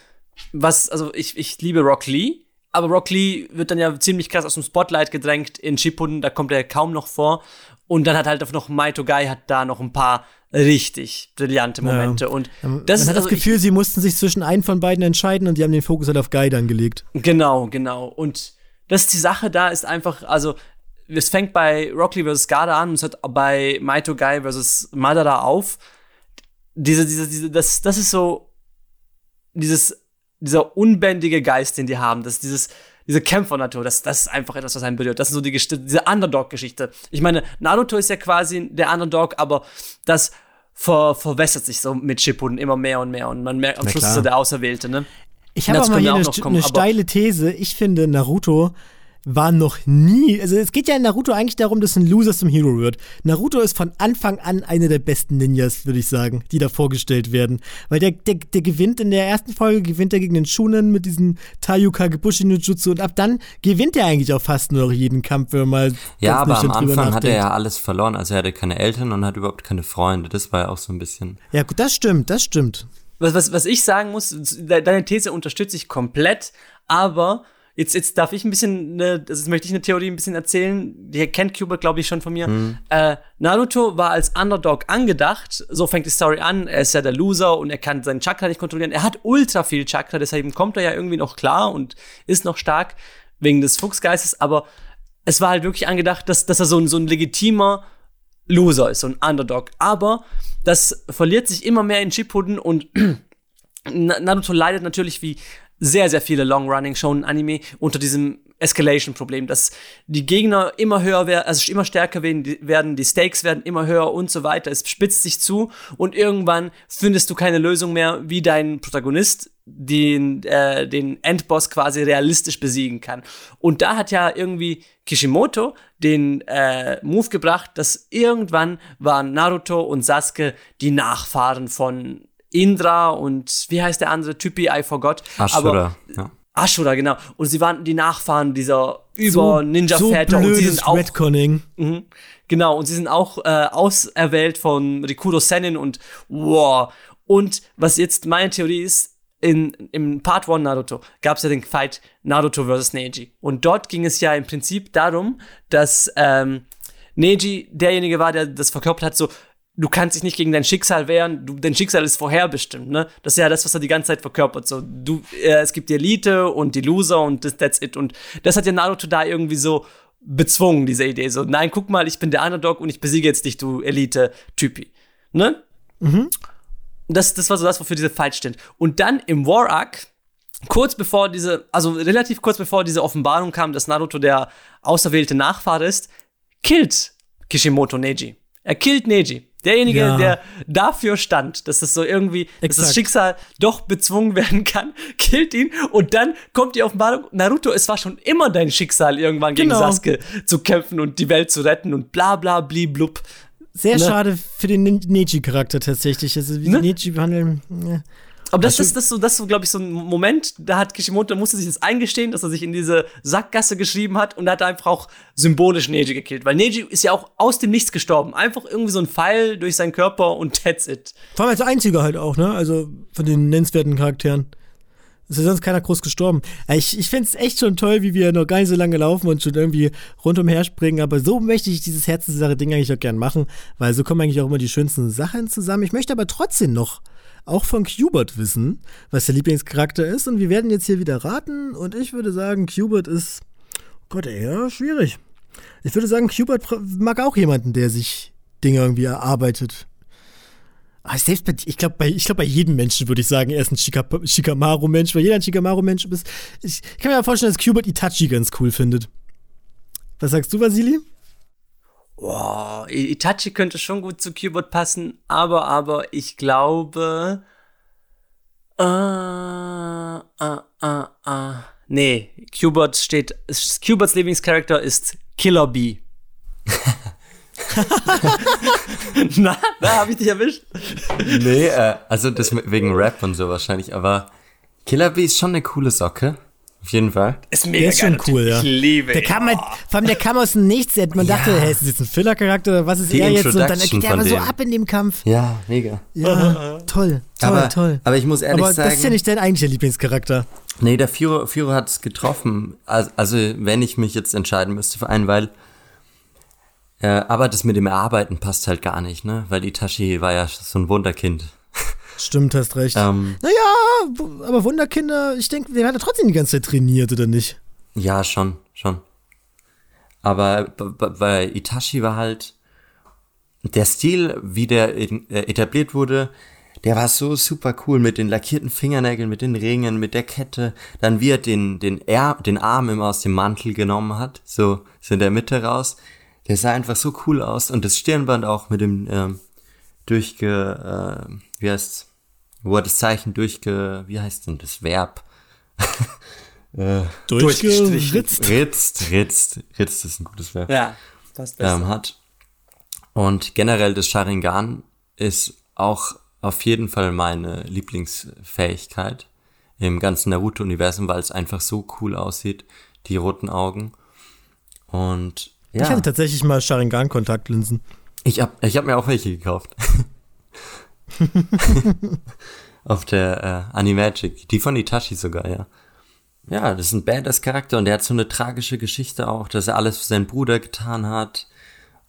was, also ich, ich liebe Rock Lee. Aber Rock Lee wird dann ja ziemlich krass aus dem Spotlight gedrängt in Shippuden, da kommt er kaum noch vor. Und dann hat halt noch Maito Guy hat da noch ein paar richtig brillante Momente. Ja. Und das Man ist hat also das Gefühl, ich, sie mussten sich zwischen einen von beiden entscheiden und die haben den Fokus halt auf Guy dann gelegt. Genau, genau. Und das ist die Sache, da ist einfach, also es fängt bei Rock Lee versus. Gaara an und es hört bei Maito Guy versus. Madara auf. Diese, diese, diese, das, das ist so dieses dieser unbändige Geist, den die haben, das dieses, diese Kämpfernatur, das, das ist einfach etwas, was einen berührt. Das sind so die Gest- diese Underdog-Geschichte. Ich meine, Naruto ist ja quasi der Underdog, aber das ver- verwässert sich so mit Shippuden immer mehr und mehr und man merkt, am Na Schluss klar. ist so der Auserwählte, ne? Ich habe auch mal hier auch eine, kommen, eine steile These. Ich finde, Naruto war noch nie, also es geht ja in Naruto eigentlich darum, dass ein Loser zum Hero wird. Naruto ist von Anfang an einer der besten Ninjas, würde ich sagen, die da vorgestellt werden. Weil der, der, der gewinnt in der ersten Folge, gewinnt er gegen den Shunen mit diesem Taiyu Kagebushi no Jutsu und ab dann gewinnt er eigentlich auch fast nur noch jeden Kampf, wenn man mal Ja, aber am Anfang nachdenkt. Hat er ja alles verloren, also er hatte keine Eltern und hat überhaupt keine Freunde, das war ja auch so ein bisschen. Ja gut, das stimmt, das stimmt. Was, was, was ich sagen muss, deine These unterstütze ich komplett, aber Jetzt, jetzt darf ich ein bisschen, ne, also jetzt möchte ich eine Theorie ein bisschen erzählen. Die kennt Qbert, glaube ich, schon von mir. Mhm. Äh, Naruto war als Underdog angedacht. So fängt die Story an. Er ist ja der Loser und er kann seinen Chakra nicht kontrollieren. Er hat ultra viel Chakra, deshalb kommt er ja irgendwie noch klar und ist noch stark wegen des Fuchsgeistes. Aber es war halt wirklich angedacht, dass, dass er so ein, so ein legitimer Loser ist, so ein Underdog. Aber das verliert sich immer mehr in Shippuden und Naruto leidet natürlich wie sehr, sehr viele Long-Running-Shonen-Anime unter diesem Escalation-Problem, dass die Gegner immer höher werden, also immer stärker werden, die Stakes werden immer höher und so weiter. Es spitzt sich zu und irgendwann findest du keine Lösung mehr, wie dein Protagonist den, äh, den Endboss quasi realistisch besiegen kann. Und da hat ja irgendwie Kishimoto den äh, Move gebracht, dass irgendwann waren Naruto und Sasuke die Nachfahren von Indra und wie heißt der andere Typi, I forgot. Ashura. Aber, ja. Ashura, genau. Und sie waren die Nachfahren dieser Über-Ninja-Väter. So, so blödes und sie sind auch Redconning. Mh, genau, und sie sind auch äh, auserwählt von Rikudo Sennin und wow. Und was jetzt meine Theorie ist, in, im Part eins Naruto gab es ja den Fight Naruto versus. Neji. Und dort ging es ja im Prinzip darum, dass ähm, Neji derjenige war, der das verkörpert hat, so, du kannst dich nicht gegen dein Schicksal wehren, du, dein Schicksal ist vorherbestimmt, ne? Das ist ja das, was er die ganze Zeit verkörpert, so, du, äh, es gibt die Elite und die Loser und das, that's it. Und das hat ja Naruto da irgendwie so bezwungen, diese Idee, so, nein, guck mal, ich bin der Underdog und ich besiege jetzt dich, du Elite-Typi, ne? Mhm. Das, das war so das, wofür diese Fight steht. Und dann im War Arc, kurz bevor diese, also relativ kurz bevor diese Offenbarung kam, dass Naruto der auserwählte Nachfahre ist, killt Kishimoto Neji. Er killt Neji. Derjenige, ja. der dafür stand, dass das so irgendwie, Exakt. dass das Schicksal doch bezwungen werden kann, killt ihn und dann kommt die Offenbarung, Naruto, es war schon immer dein Schicksal, irgendwann genau. gegen Sasuke zu kämpfen und die Welt zu retten und bla bla bli blub. Sehr ne? schade für den Neji-Charakter tatsächlich, also wie ne? Neji behandeln. Ne. Aber das, das ist, das ist so, das so, glaube ich, so ein Moment, da hat Kishimoto, musste sich das eingestehen, dass er sich in diese Sackgasse geschrieben hat und da hat er einfach auch symbolisch Neji gekillt. Weil Neji ist ja auch aus dem Nichts gestorben. Einfach irgendwie so ein Pfeil durch seinen Körper und that's it. Vor allem als einziger halt auch, ne? Also von den nennenswerten Charakteren. Ist ja sonst keiner groß gestorben. Ich, ich find's echt schon toll, wie wir noch gar nicht so lange laufen und schon irgendwie rundumher springen, aber so möchte ich dieses Herzenssache-Ding eigentlich auch gern machen, weil so kommen eigentlich auch immer die schönsten Sachen zusammen. Ich möchte aber trotzdem noch auch von Qbert wissen, was der Lieblingscharakter ist und wir werden jetzt hier wieder raten und ich würde sagen, Qbert ist, oh Gott, eher schwierig. Ich würde sagen, Qbert mag auch jemanden, der sich Dinge irgendwie erarbeitet. Aber selbst bei, ich glaube, bei, glaub, bei jedem Menschen würde ich sagen, er ist ein Shikap- Shikamaru-Mensch, weil jeder ein Shikamaru-Mensch ist. Ich, ich kann mir vorstellen, dass Qbert Itachi ganz cool findet. Was sagst du, Vasili? Wow, Itachi könnte schon gut zu Qbert passen, aber, aber ich glaube, ah, ah, ah, ah, nee, Qbert steht, Qberts Lieblingscharakter ist Killer Bee. Na, da hab ich dich erwischt. Nee, äh, also das wegen Rap und so wahrscheinlich, aber Killer Bee ist schon eine coole Socke. Auf jeden Fall. Ist mega der ist schon cool, ja. Ich liebe ihn. Halt, vor allem, der kam aus dem Nichts. Man ja. dachte, hey, ist das jetzt ein Filler-Charakter oder was ist Die er jetzt? Und dann geht er aber so ab in dem Kampf. Ja, mega. Ja, toll, toll, aber, toll. Aber ich muss ehrlich aber sagen... Aber das ist ja nicht dein eigentlicher Lieblingscharakter. Nee, der Firo, Firo hat es getroffen. Also, also, wenn ich mich jetzt entscheiden müsste für einen, weil... Äh, aber das mit dem Erarbeiten passt halt gar nicht, ne? Weil Itachi war ja so ein Wunderkind. Stimmt, hast recht. Ähm, naja, aber Wunderkinder, ich denke, der hat ja trotzdem die ganze Zeit trainiert, oder nicht? Ja, schon, schon. Aber b- b- bei Itachi war halt der Stil, wie der etabliert wurde, der war so super cool mit den lackierten Fingernägeln, mit den Ringen, mit der Kette. Dann wie er den, den, er- den Arm immer aus dem Mantel genommen hat, so, so in der Mitte raus. Der sah einfach so cool aus und das Stirnband auch mit dem ähm, durchge... Äh, wie heißt's? Wo hat das Zeichen durchge... Wie heißt denn das Verb? äh, Durchgeritzt. Ritzt, ritzt. Ritzt ist ein gutes Verb. Ja, das ist das. Ähm, hat. Und generell das Sharingan ist auch auf jeden Fall meine Lieblingsfähigkeit im ganzen Naruto-Universum, weil es einfach so cool aussieht, die roten Augen. Und ja. Ich hatte tatsächlich mal Sharingan-Kontaktlinsen. Ich hab, ich hab mir auch welche gekauft. Auf der äh, Animagic, die von Itachi sogar, ja. Ja, das ist ein badass Charakter und der hat so eine tragische Geschichte auch, dass er alles für seinen Bruder getan hat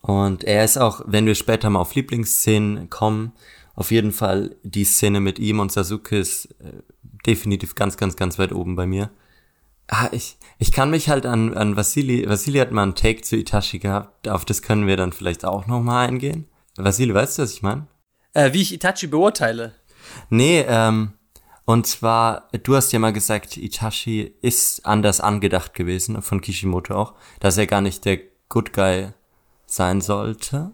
und er ist auch, wenn wir später mal auf Lieblingsszenen kommen, auf jeden Fall die Szene mit ihm und Sasuke ist äh, definitiv ganz, ganz, ganz weit oben bei mir. Ah, ich, ich kann mich halt an, an Vasili, Vasili hat mal einen Take zu Itachi gehabt, auf das können wir dann vielleicht auch nochmal eingehen. Vasili, weißt du, was ich meine? Äh, wie ich Itachi beurteile? Nee, ähm, und zwar, du hast ja mal gesagt, Itachi ist anders angedacht gewesen, von Kishimoto auch, dass er gar nicht der Good Guy sein sollte.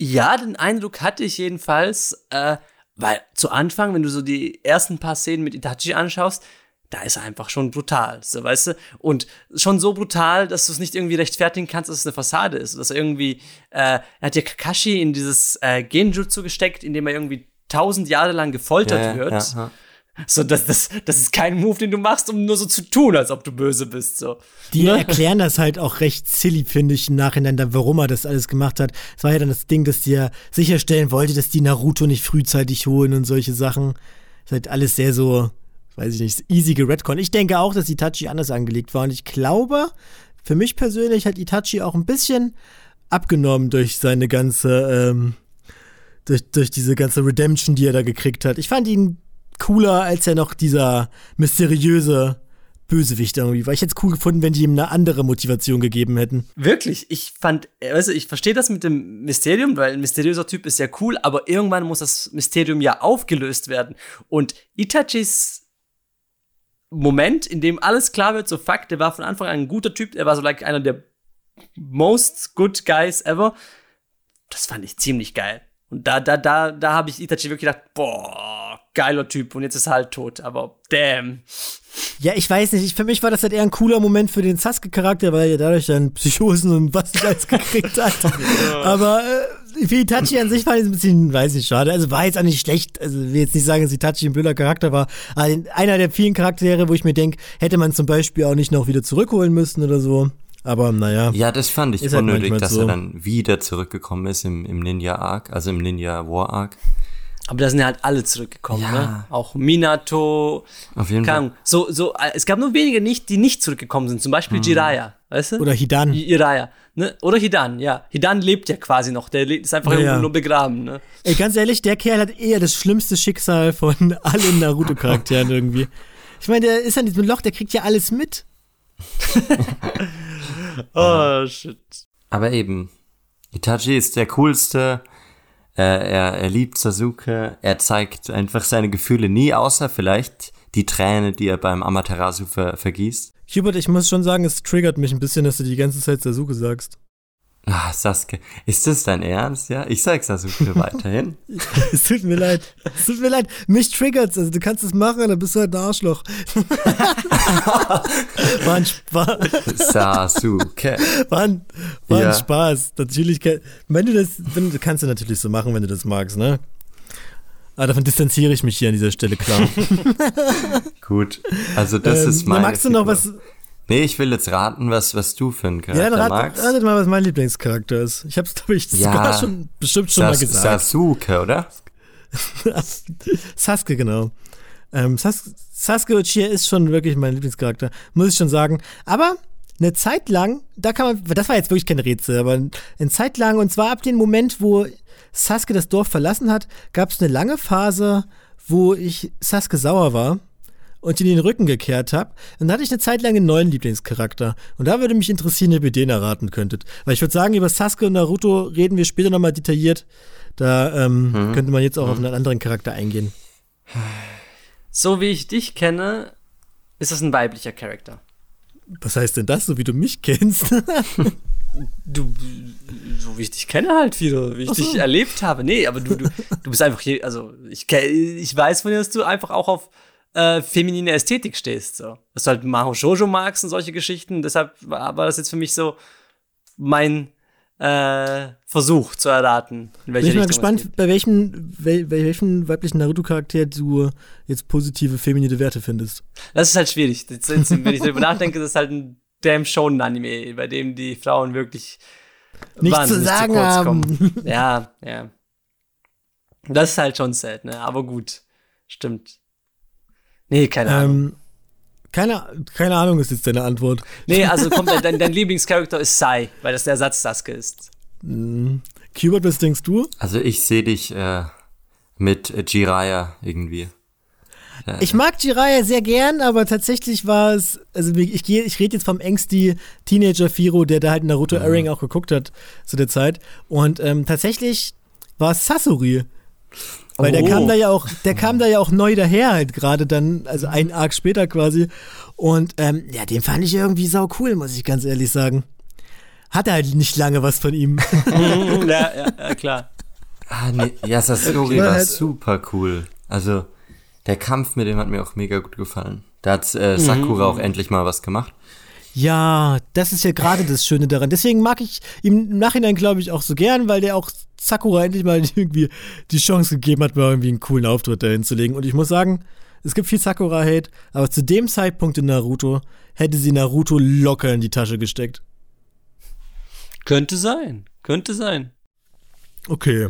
Ja, den Eindruck hatte ich jedenfalls, äh, weil zu Anfang, wenn du so die ersten paar Szenen mit Itachi anschaust, da ist er einfach schon brutal, so, weißt du? Und schon so brutal, dass du es nicht irgendwie rechtfertigen kannst, dass es eine Fassade ist. Dass er irgendwie, äh, er hat ja Kakashi in dieses äh, Genjutsu gesteckt, in dem er irgendwie tausend Jahre lang gefoltert ja, wird. Ja, ja. So, das, das, das ist kein Move, den du machst, um nur so zu tun, als ob du böse bist. So. Die ne? erklären das halt auch recht silly, finde ich, im Nachhinein, dann, warum er das alles gemacht hat. Es war ja dann das Ding, dass die ja sicherstellen wollte, dass die Naruto nicht frühzeitig holen und solche Sachen. Das ist halt alles sehr so, weiß ich nicht, easy geredconnt. Ich denke auch, dass Itachi anders angelegt war. Und ich glaube, für mich persönlich hat Itachi auch ein bisschen abgenommen durch seine ganze, ähm, durch, durch diese ganze Redemption, die er da gekriegt hat. Ich fand ihn cooler, als er noch dieser mysteriöse Bösewicht irgendwie war. Ich hätte es cool gefunden, wenn die ihm eine andere Motivation gegeben hätten. Wirklich, ich fand, weißt du, ich verstehe das mit dem Mysterium, weil ein mysteriöser Typ ist ja cool, aber irgendwann muss das Mysterium ja aufgelöst werden. Und Itachis Moment, in dem alles klar wird, so fuck, der war von Anfang an ein guter Typ, er war so like einer der most good guys ever. Das fand ich ziemlich geil. Und da, da, da, da habe ich Itachi wirklich gedacht, boah, geiler Typ, und jetzt ist er halt tot, aber damn. Ja, ich weiß nicht, ich, für mich war das halt eher ein cooler Moment für den Sasuke-Charakter, weil er dadurch dann Psychosen und was alles gekriegt hat. Ja. Aber äh, für Itachi an sich war es ein bisschen, weiß nicht, schade. Also war jetzt auch nicht schlecht, also ich will jetzt nicht sagen, dass Itachi ein blöder Charakter war. Also einer der vielen Charaktere, wo ich mir denke, hätte man zum Beispiel auch nicht noch wieder zurückholen müssen oder so. Aber naja. Ja, das fand ich unnötig, halt dass so. er dann wieder zurückgekommen ist im, im Ninja-Arc, also im Ninja-War-Arc. Aber da sind ja halt alle zurückgekommen, ja. ne? Auch Minato. Auf jeden Fall. So, so, es gab nur wenige, nicht, die nicht zurückgekommen sind. Zum Beispiel hm. Jiraiya, weißt du? Oder Hidan. Jiraiya, ne? Oder Hidan, ja. Hidan lebt ja quasi noch. Der ist einfach ja, ja. nur begraben, ne? Ey, ganz ehrlich, der Kerl hat eher das schlimmste Schicksal von allen Naruto-Charakteren irgendwie. Ich meine, der ist an diesem Loch, der kriegt ja alles mit. Oh, shit. Aber eben, Itachi ist der Coolste, äh, er, er liebt Sasuke, er zeigt einfach seine Gefühle nie, außer vielleicht die Träne, die er beim Amaterasu ver- vergießt. Qbert, ich muss schon sagen, es triggert mich ein bisschen, dass du die ganze Zeit Sasuke sagst. Ah, Sasuke, ist das dein Ernst? Ja, ich sag Sasuke weiterhin. Es tut mir leid, es tut mir leid, mich triggert's, also du kannst es machen, dann bist du halt ein Arschloch. War ein Spaß. Sasuke. War ein, war ja. ein Spaß, natürlich, wenn du das, wenn, kannst du natürlich so machen, wenn du das magst, ne? Aber davon distanziere ich mich hier an dieser Stelle, klar. Gut, also das ähm, ist meine magst du noch Figur. was... Nee, ich will jetzt raten, was, was du für einen Charakter ja, rat, magst. Ja, ratet mal, was mein Lieblingscharakter ist. Ich hab's, glaube ich, ja, sogar schon, bestimmt schon Sas- mal gesagt. Sasuke, oder? Sasuke, genau. Ähm, Sas- Sasuke Uchiha ist schon wirklich mein Lieblingscharakter, muss ich schon sagen. Aber eine Zeit lang, da kann man, das war jetzt wirklich kein Rätsel, aber eine Zeit lang, und zwar ab dem Moment, wo Sasuke das Dorf verlassen hat, gab's eine lange Phase, wo ich Sasuke sauer war. Und in den Rücken gekehrt habe. Dann hatte ich eine Zeit lang einen neuen Lieblingscharakter. Und da würde mich interessieren, ob ihr den erraten könntet. Weil ich würde sagen, über Sasuke und Naruto reden wir später nochmal detailliert. Da ähm, hm. könnte man jetzt auch hm. auf einen anderen Charakter eingehen. So wie ich dich kenne, ist das ein weiblicher Charakter. Was heißt denn das, so wie du mich kennst? Du, so wie ich dich kenne halt, Firo, wie ich dich so. erlebt habe. Nee, aber du, du, du bist einfach hier, also ich, ich weiß von dir, dass du einfach auch auf Äh, feminine Ästhetik stehst, so. Dass du halt Mahou Shoujo magst und solche Geschichten, deshalb war, war das jetzt für mich so mein äh, Versuch zu erraten, in welche Richtung. Ich bin mal gespannt, bei welchem, wel, bei welchem weiblichen Naruto-Charakter du jetzt positive feminine Werte findest. Das ist halt schwierig. Jetzt, jetzt, wenn ich darüber nachdenke, das ist halt ein damn Shonen-Anime, bei dem die Frauen wirklich nichts zu sagen zu kurz haben. Kommen. Ja, ja. Das ist halt schon sad, ne? Aber gut, stimmt. Nee, keine Ahnung. Ähm, keine, keine Ahnung ist jetzt deine Antwort. Nee, also komm, dein, dein Lieblingscharakter ist Sai, weil das der Ersatz Sasuke ist. Mhm. Qbert, was denkst du? Also ich sehe dich äh, mit äh, Jiraiya irgendwie. Äh, ich mag Jiraiya sehr gern, aber tatsächlich war es, also ich, ich rede jetzt vom Angsty Teenager Firo, der da halt Naruto mhm. Airing auch geguckt hat zu der Zeit. Und ähm, tatsächlich war es Sasori. Weil der oh. kam da ja auch, der kam da ja auch neu daher halt gerade dann, also einen Arc später quasi. Und ähm, ja, den fand ich irgendwie sau cool, muss ich ganz ehrlich sagen. Hatte halt nicht lange was von ihm. ja, ja, ja, klar. Ah, nee, ja, Sasori war halt super cool. Also der Kampf mit dem hat mir auch mega gut gefallen. Da hat äh, Sakura mhm. auch endlich mal was gemacht. Ja, das ist ja gerade das Schöne daran. Deswegen mag ich ihn im Nachhinein, glaube ich, auch so gern, weil der auch Sakura endlich mal irgendwie die Chance gegeben hat, mal irgendwie einen coolen Auftritt dahin zu legen. Und ich muss sagen, es gibt viel Sakura-Hate, aber zu dem Zeitpunkt in Naruto hätte sie Naruto locker in die Tasche gesteckt. Könnte sein, könnte sein. Okay.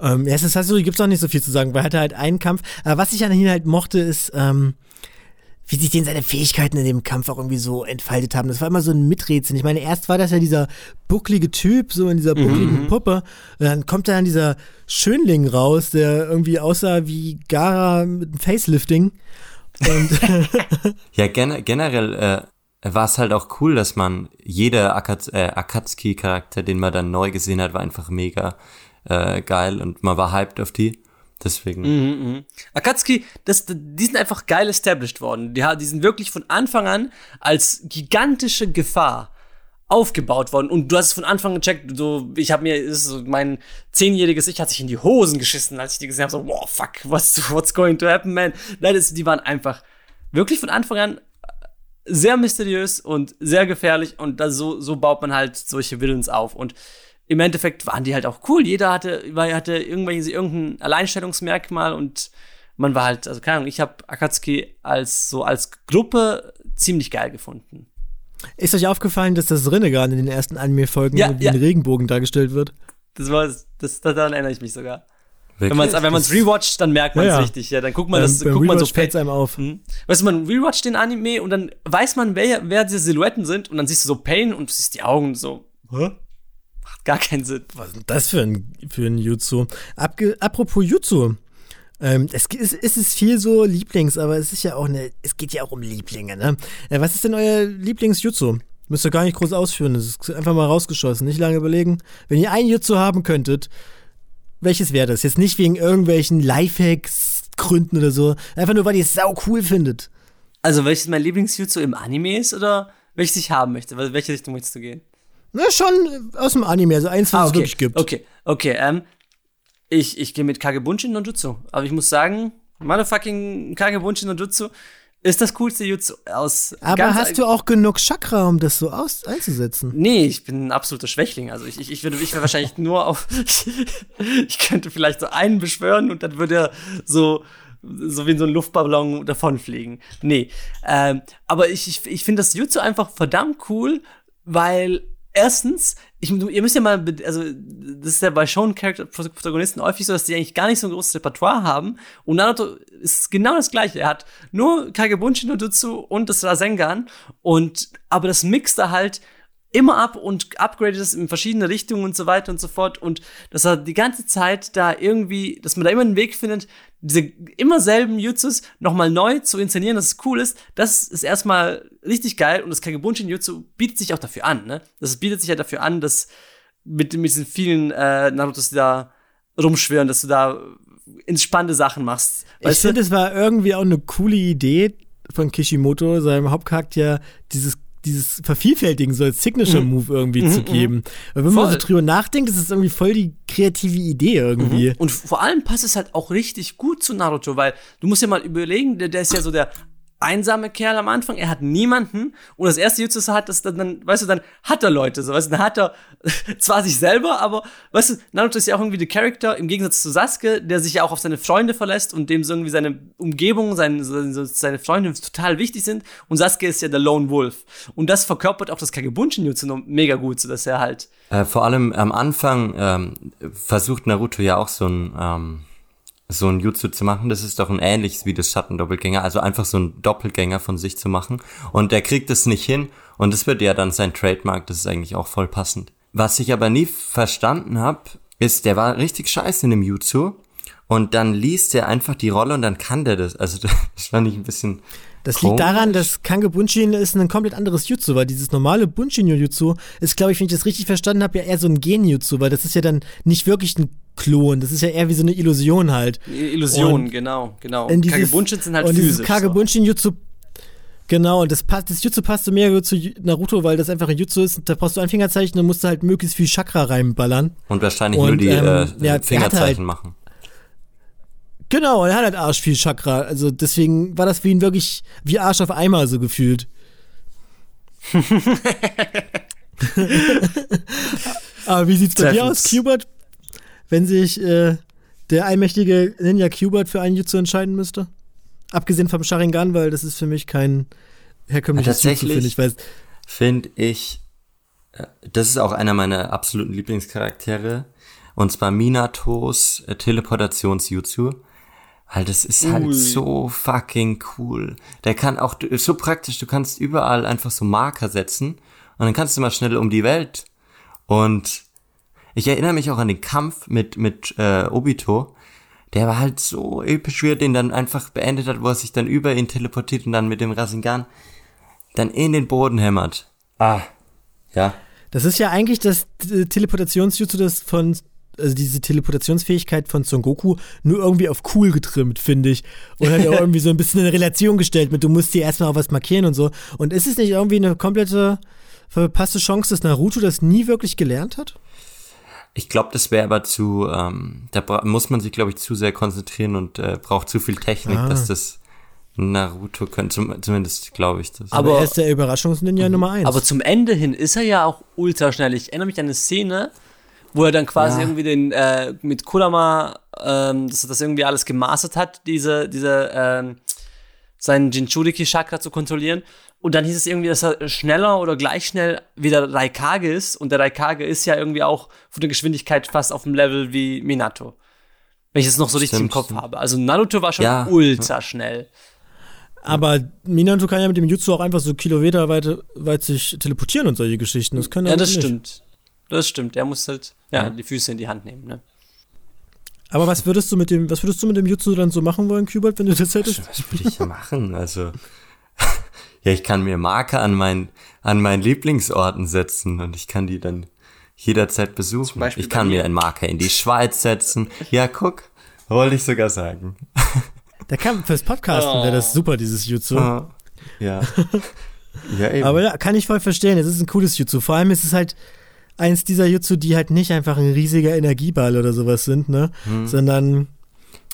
Ähm, ja, das heißt, gibt es auch nicht so viel zu sagen, weil er hatte halt einen Kampf. Aber was ich an ihm halt mochte, ist, ähm, wie sich denn seine Fähigkeiten in dem Kampf auch irgendwie so entfaltet haben. Das war immer so ein Miträtseln. Ich meine, erst war das ja dieser bucklige Typ, so in dieser buckligen mhm. Puppe. Und dann kommt da dann dieser Schönling raus, der irgendwie aussah wie Gaara mit einem Facelifting. Und ja, gen- generell äh, war es halt auch cool, dass man jeder Akats- äh, Akatsuki-Charakter, den man dann neu gesehen hat, war einfach mega äh, geil und man war hyped auf die. Deswegen. Mm, mm. Akatsuki, das, die sind einfach geil established worden. Die, die sind wirklich von Anfang an als gigantische Gefahr aufgebaut worden. Und du hast es von Anfang gecheckt. So, ich habe mir, ist so mein zehnjähriges Ich hat sich in die Hosen geschissen, als ich die gesehen habe. So, wow, fuck, what's, what's going to happen, man? Nein, das, die waren einfach wirklich von Anfang an sehr mysteriös und sehr gefährlich. Und das, so, so baut man halt solche Villains auf. Und im Endeffekt waren die halt auch cool. Jeder hatte, hatte irgendwelche, irgendein Alleinstellungsmerkmal und man war halt, also keine Ahnung, ich habe Akatsuki als so als Gruppe ziemlich geil gefunden. Ist euch aufgefallen, dass das Rinnegan in den ersten Anime-Folgen ja, wie ja. ein Regenbogen dargestellt wird? Das war, das, daran erinnere ich mich sogar. Wirklich? Wenn man es rewatcht, dann merkt man es ja, ja. richtig. Ja, dann guckt man das, ähm, guckt man so fällt einem auf. Hm? Weißt du, man rewatcht den Anime und dann weiß man, wer, wer diese Silhouetten sind und dann siehst du so Pain und siehst die Augen so, hä? Macht gar keinen Sinn. Was ist denn das für ein, für ein Jutsu? Abge- Apropos Jutsu. Ähm, es, es, es ist viel so Lieblings, aber es ist ja auch eine, es geht ja auch um Lieblinge, ne? Äh, was ist denn euer Lieblings-Jutsu? Müsst ihr gar nicht groß ausführen. Das ist einfach mal rausgeschossen. Nicht lange überlegen. Wenn ihr ein Jutsu haben könntet, welches wäre das? Jetzt nicht wegen irgendwelchen Lifehacks-Gründen oder so. Einfach nur, weil ihr es sau cool findet. Also, welches mein Lieblings-Jutsu im Anime ist oder welches ich haben möchte? In welche Richtung möchtest du gehen? Na, schon aus dem Anime, also eins, was ah, okay. es wirklich gibt. Okay, okay, ähm, ich, ich gehe mit Kage Bunshin no Jutsu. Aber ich muss sagen, motherfucking Kage Bunshin no Jutsu ist das coolste Jutsu aus. Aber hast du auch genug Chakra, um das so aus- einzusetzen? Nee, ich bin ein absoluter Schwächling. Also ich, ich, ich würde ich wäre wahrscheinlich nur auf, ich könnte vielleicht so einen beschwören und dann würde er so, so wie in so einem Luftballon davonfliegen. Nee, ähm, aber ich, ich, ich finde das Jutsu einfach verdammt cool, weil erstens, ich, ihr müsst ja mal, also das ist ja bei Shonen-Charakter-Protagonisten häufig so, dass die eigentlich gar nicht so ein großes Repertoire haben. Und Naruto ist genau das Gleiche. Er hat nur Kage Bunshin no Jutsu und das Rasengan. Und aber das mixt er halt immer ab und upgradet es in verschiedene Richtungen und so weiter und so fort. Und dass er die ganze Zeit da irgendwie, dass man da immer einen Weg findet, diese immer selben Jutsus nochmal neu zu inszenieren, dass es cool ist, das ist erstmal richtig geil. Und das Kage Bunshin Jutsu bietet sich auch dafür an, ne? Das bietet sich ja dafür an, dass mit, mit diesen vielen äh, Narutos, die da rumschwirren, dass du da entspannte Sachen machst. Ich finde, es war irgendwie auch eine coole Idee von Kishimoto, seinem Hauptcharakter, dieses dieses Vervielfältigen so als Signature-Move irgendwie mhm, zu geben. Mhm. Weil wenn voll. man so drüber nachdenkt, ist es irgendwie voll die kreative Idee irgendwie. Mhm. Und vor allem passt es halt auch richtig gut zu Naruto, weil du musst ja mal überlegen, der, der ist ja so der einsame Kerl am Anfang, er hat niemanden und das erste Jutsu, das er hat, das dann, dann, weißt du, dann hat er Leute, so, weißt du, dann hat er zwar sich selber, aber, weißt du, Naruto ist ja auch irgendwie der Charakter, im Gegensatz zu Sasuke, der sich ja auch auf seine Freunde verlässt und dem so irgendwie seine Umgebung, seine, seine Freunde total wichtig sind und Sasuke ist ja der Lone Wolf und das verkörpert auch das Kage Bunshin Jutsu noch mega gut, so dass er halt äh, vor allem am Anfang ähm, versucht Naruto ja auch so ein, ähm so ein Jutsu zu machen, das ist doch ein ähnliches wie das Schattendoppelgänger, also einfach so ein Doppelgänger von sich zu machen und der kriegt es nicht hin und das wird ja dann sein Trademark, das ist eigentlich auch voll passend. Was ich aber nie verstanden habe, ist, der war richtig scheiße in dem Jutsu und dann liest er einfach die Rolle und dann kann der das, also das fand ich ein bisschen... Das liegt daran, dass Kage Bunshin ist ein komplett anderes Jutsu, weil dieses normale Bunshin-Jutsu ist, glaube ich, wenn ich das richtig verstanden habe, ja eher so ein Gen-Jutsu, weil das ist ja dann nicht wirklich ein Klon, das ist ja eher wie so eine Illusion halt. Illusion, und genau, genau. Dieses, Kage Bunshin sind halt und physisch. Und dieses Kage Bunshin Jutsu, genau, und das, passt, das Jutsu passt mehr zu Naruto, weil das einfach ein Jutsu ist, da brauchst du ein Fingerzeichen, dann musst du halt möglichst viel Chakra reinballern. Und wahrscheinlich und, nur die ähm, äh, ja, Fingerzeichen halt, machen. Genau, er hat halt Arsch viel Chakra, also deswegen war das für ihn wirklich wie Arsch auf Eimer so gefühlt. Aber wie sieht's bei dir aus, Qbert? Wenn sich äh, der allmächtige Ninja Qbert für einen Jutsu entscheiden müsste? Abgesehen vom Sharingan, weil das ist für mich kein herkömmliches Jutsu, finde ich. Tatsächlich finde ich, das ist auch einer meiner absoluten Lieblingscharaktere. Und zwar Minatos Teleportations-Jutsu. Weil das ist halt Ui. so fucking cool. Der kann auch, so praktisch, du kannst überall einfach so Marker setzen. Und dann kannst du mal schnell um die Welt. Und ich erinnere mich auch an den Kampf mit, mit äh, Obito. Der war halt so episch, wie er den dann einfach beendet hat, wo er sich dann über ihn teleportiert und dann mit dem Rasengan dann in den Boden hämmert. Ah, ja. Das ist ja eigentlich das äh, Teleportations-Jutsu, das von, also diese Teleportationsfähigkeit von Son Goku nur irgendwie auf cool getrimmt, finde ich. Und hat ja auch irgendwie so ein bisschen in eine Relation gestellt mit, du musst dir erstmal auch was markieren und so. Und ist es nicht irgendwie eine komplette verpasste Chance, dass Naruto das nie wirklich gelernt hat? Ich glaube, das wäre aber zu, ähm, da bra- muss man sich, glaube ich, zu sehr konzentrieren und äh, braucht zu viel Technik, ah. dass das Naruto könnte, zum, zumindest glaube ich das. Aber, aber er ist der Überraschungsninja mhm. Nummer eins. Aber zum Ende hin ist er ja auch ultra schnell. Ich erinnere mich an eine Szene, wo er dann quasi ja. irgendwie den, äh, mit Kurama, ähm, dass er das irgendwie alles gemastert hat, diese, diese, ähm, seinen Jinchuriki-Chakra zu kontrollieren. Und dann hieß es irgendwie, dass er schneller oder gleich schnell wie der Raikage ist. Und der Raikage ist ja irgendwie auch von der Geschwindigkeit fast auf dem Level wie Minato. Wenn ich das noch so richtig stimmt, im Kopf stimmt. habe. Also Naruto war schon ja. ultra schnell. Aber Minato kann ja mit dem Jutsu auch einfach so Kilometer weit, weit sich teleportieren und solche Geschichten. Das kann ja, das nicht. stimmt. Das stimmt. Er muss halt ja, ja. die Füße in die Hand nehmen, ne? Aber was würdest du mit dem, was würdest du mit dem Jutsu dann so machen wollen, Qbert, wenn du das hättest? Was würde ich machen? Also, ja, ich kann mir Marker an meinen, an meinen Lieblingsorten setzen und ich kann die dann jederzeit besuchen. Ich kann mir einen Marker in die Schweiz setzen. Ja, guck, wollte ich sogar sagen. Der kann fürs Podcasten oh. wäre das super, dieses Jutsu. Oh. Ja. ja eben. Aber ja, kann ich voll verstehen. Es ist ein cooles Jutsu. Vor allem ist es halt eins dieser Jutsu, die halt nicht einfach ein riesiger Energieball oder sowas sind, ne? Hm. Sondern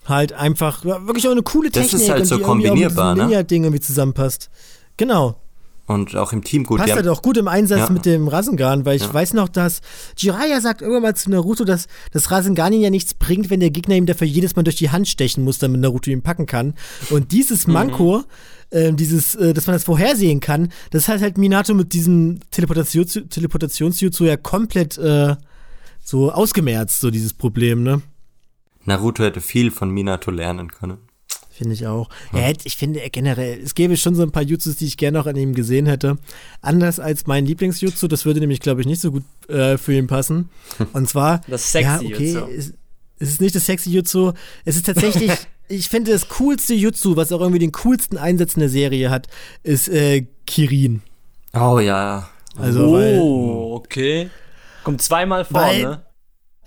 halt einfach ja, wirklich auch eine coole Technik, das ist halt so die kombinierbar, irgendwie auch mit diesem Ninja-Ding irgendwie zusammenpasst. Genau. Und auch im Team gut. Passt halt auch gut im Einsatz ja. mit dem Rasengan, weil ich ja. weiß noch, dass Jiraiya sagt irgendwann mal zu Naruto, dass das Rasengan ihm ja nichts bringt, wenn der Gegner ihm dafür jedes Mal durch die Hand stechen muss, damit Naruto ihn packen kann. Und dieses Manko, mhm. äh, dieses, äh, dass man das vorhersehen kann, das hat halt Minato mit diesem Teleportations- Teleportationsjutsu ja komplett äh, so ausgemerzt, so dieses Problem, ne? Naruto hätte viel von Minato lernen können. Finde ich auch. Ja. Er hätte, ich finde generell, es gäbe schon so ein paar Jutsus, die ich gerne noch an ihm gesehen hätte. Anders als mein Lieblingsjutsu, das würde nämlich, glaube ich, nicht so gut äh, für ihn passen. Und zwar, das sexy ja, okay, Jutsu. Es, es ist nicht das sexy Jutsu, es ist tatsächlich, ich finde das coolste Jutsu, was auch irgendwie den coolsten Einsatz in der Serie hat, ist äh, Kirin. Oh ja. Also, oh, weil, okay. Kommt zweimal vor, weil, ne?